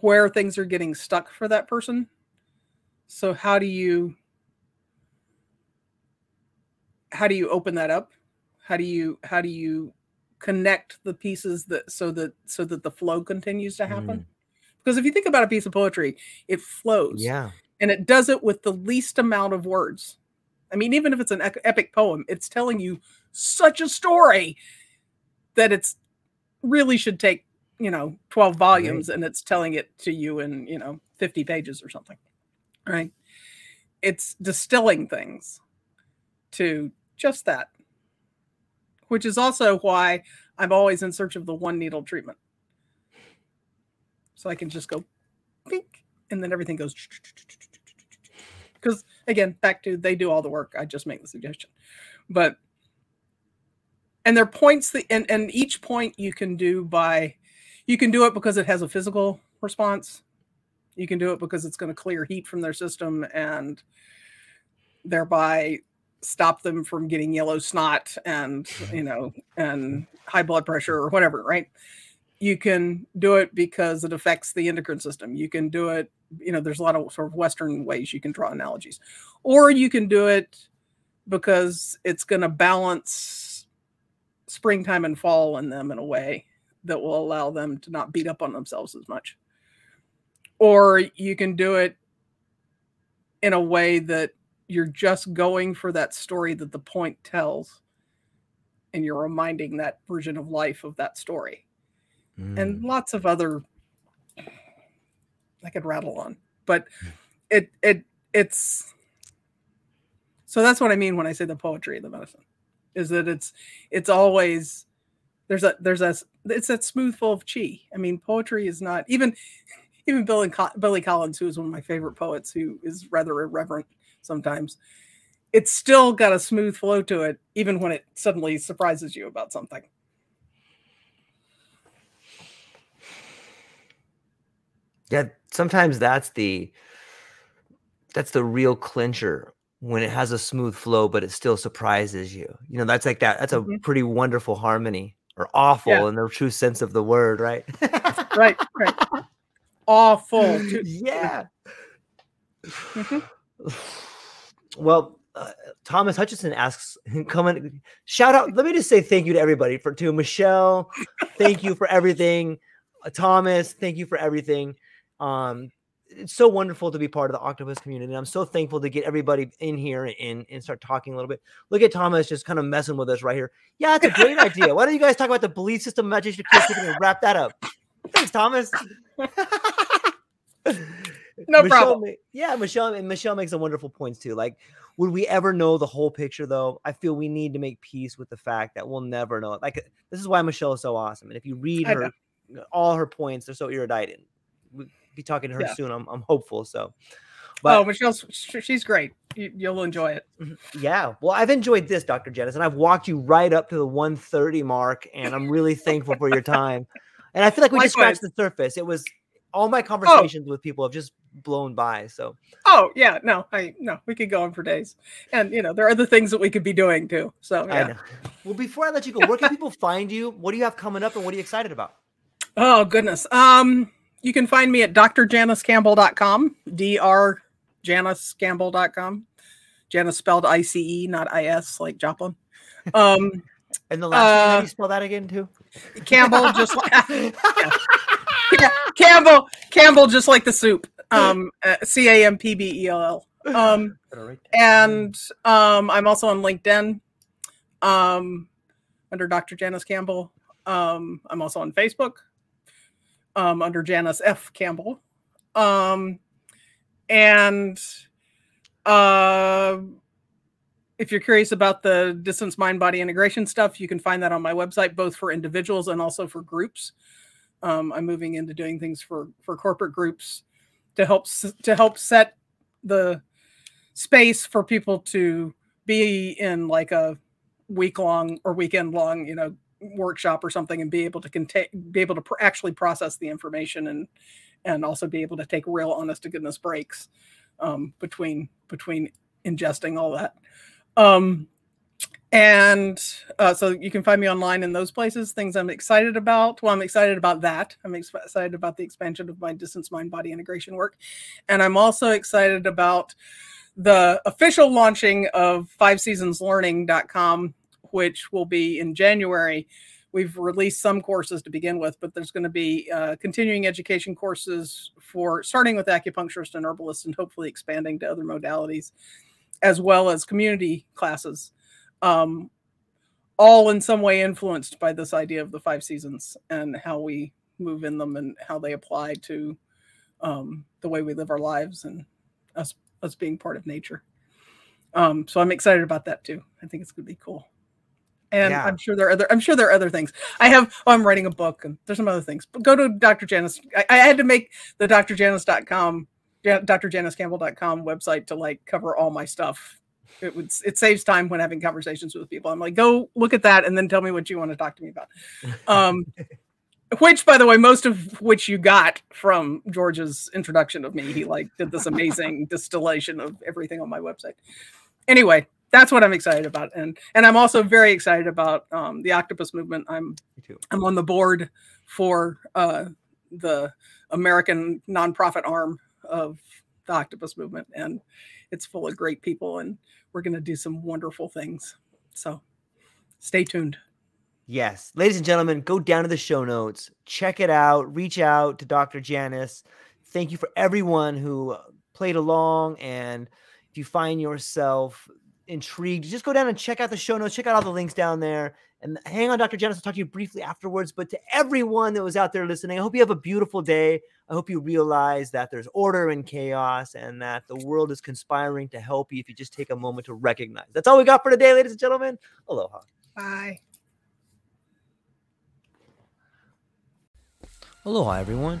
where things are getting stuck for that person. So how do you open that up? How do you connect the pieces so that the flow continues to happen? Because if you think about a piece of poetry, it flows. Yeah. And it does it with the least amount of words. I mean, even if it's an epic poem, it's telling you such a story that it's really should take, 12 volumes, right. And it's telling it to you in, 50 pages or something, right? It's distilling things to just that, which is also why I'm always in search of the one needle treatment. So I can just go, pink, and then everything goes. Because, again, back to they do all the work. I just make the suggestion. But, and there are points, and each point you can do it because it has a physical response. You can do it because it's going to clear heat from their system and thereby stop them from getting yellow snot and, and high blood pressure or whatever, right? You can do it because it affects the endocrine system. You can do it. There's a lot of sort of Western ways you can draw analogies, or you can do it because it's going to balance springtime and fall in them in a way that will allow them to not beat up on themselves as much. Or you can do it in a way that you're just going for that story that the point tells. And you're reminding that version of life of that story and lots of other I could rattle on, but it's so that's what I mean when I say the poetry of the medicine is that it's always it's that smooth flow of chi. I mean, poetry is not even Billy Collins, who is one of my favorite poets, who is rather irreverent sometimes. It's still got a smooth flow to it, even when it suddenly surprises you about something. Yeah, sometimes that's the real clincher, when it has a smooth flow, but it still surprises you. You know, that's like that. That's a mm-hmm. pretty wonderful harmony, or awful in the true sense of the word, right? right. Awful. Yeah. Mm-hmm. Well, Thomas Hutchinson asks, shout out. Let me just say thank you to everybody to Michelle. Thank you for everything. Thomas, thank you for everything. It's so wonderful to be part of the Octopus community. I'm so thankful to get everybody in here and start talking a little bit. Look at Thomas just kind of messing with us right here. Yeah, that's a great idea. Why don't you guys talk about the belief system, imagination, and wrap that up? Thanks, Thomas. No problem. Yeah, Michelle makes some wonderful points too. Like, would we ever know the whole picture though? I feel we need to make peace with the fact that we'll never know it. Like, this is why Michelle is so awesome. And if you read all her points, they're so iridescent. Be talking to her soon. I'm hopeful. So, Michelle, she's great. You'll enjoy it. Yeah. Well, I've enjoyed this, Dr. Janice, and I've walked you right up to the 1:30 mark, and I'm really thankful for your time. And I feel like we just scratched the surface. It was all my conversations with people have just blown by. So. Oh yeah. No, we could go on for days, and there are other things that we could be doing too. So yeah. I know. Well, before I let you go, where can people find you? What do you have coming up, and what are you excited about? Oh goodness. You can find me at drjanicecampbell.com, drjanicecampbell.com. Janice spelled ICE, not IS, like Joplin. And the last name, how do you spell that again, too? Campbell, just like... Yeah. Campbell, just like the soup. Campbell. And I'm also on LinkedIn under Dr. Janice Campbell. I'm also on Facebook. Under Janice F. Campbell. And if you're curious about the distance mind-body integration stuff, you can find that on my website, both for individuals and also for groups. I'm moving into doing things for corporate groups to help set the space for people to be in like a week-long or weekend-long, workshop or something, and be able to actually process the information and also be able to take real honest to goodness breaks between ingesting all that. So you can find me online in those places. Things I'm excited about. Well, I'm excited about that. I'm excited about the expansion of my distance mind-body integration work. And I'm also excited about the official launching of 5seasonslearning.com, which will be in January. We've released some courses to begin with, but there's going to be continuing education courses for starting with acupuncturists and herbalists, and hopefully expanding to other modalities, as well as community classes, all in some way influenced by this idea of the 5 seasons and how we move in them and how they apply to the way we live our lives and us being part of nature. So I'm excited about that too. I think it's going to be cool. And yeah. I'm sure there are other things. I'm writing a book, and there's some other things. But go to Dr. Janice. I had to make the drjanice.com, drjanicecampbell.com website to like cover all my stuff. It saves time when having conversations with people. I'm like, go look at that and then tell me what you want to talk to me about. Which, by the way, most of which you got from George's introduction of me. He did this amazing distillation of everything on my website. Anyway. That's what I'm excited about, and I'm also very excited about the Octopus Movement. I'm on the board for the American nonprofit arm of the Octopus Movement, and it's full of great people, and we're going to do some wonderful things. So, stay tuned. Yes, ladies and gentlemen, go down to the show notes, check it out, reach out to Dr. Janice. Thank you for everyone who played along, and if you find yourself intrigued, just go down and check out the show notes, check out all the links down there, and hang on, Dr. Janice. I'll talk to you briefly afterwards, but to everyone that was out there listening, I hope you have a beautiful day. I hope you realize that there's order and chaos, and that the world is conspiring to help you if you just take a moment to recognize. That's all we got for today, ladies and gentlemen. Aloha. Bye. Aloha, everyone.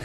I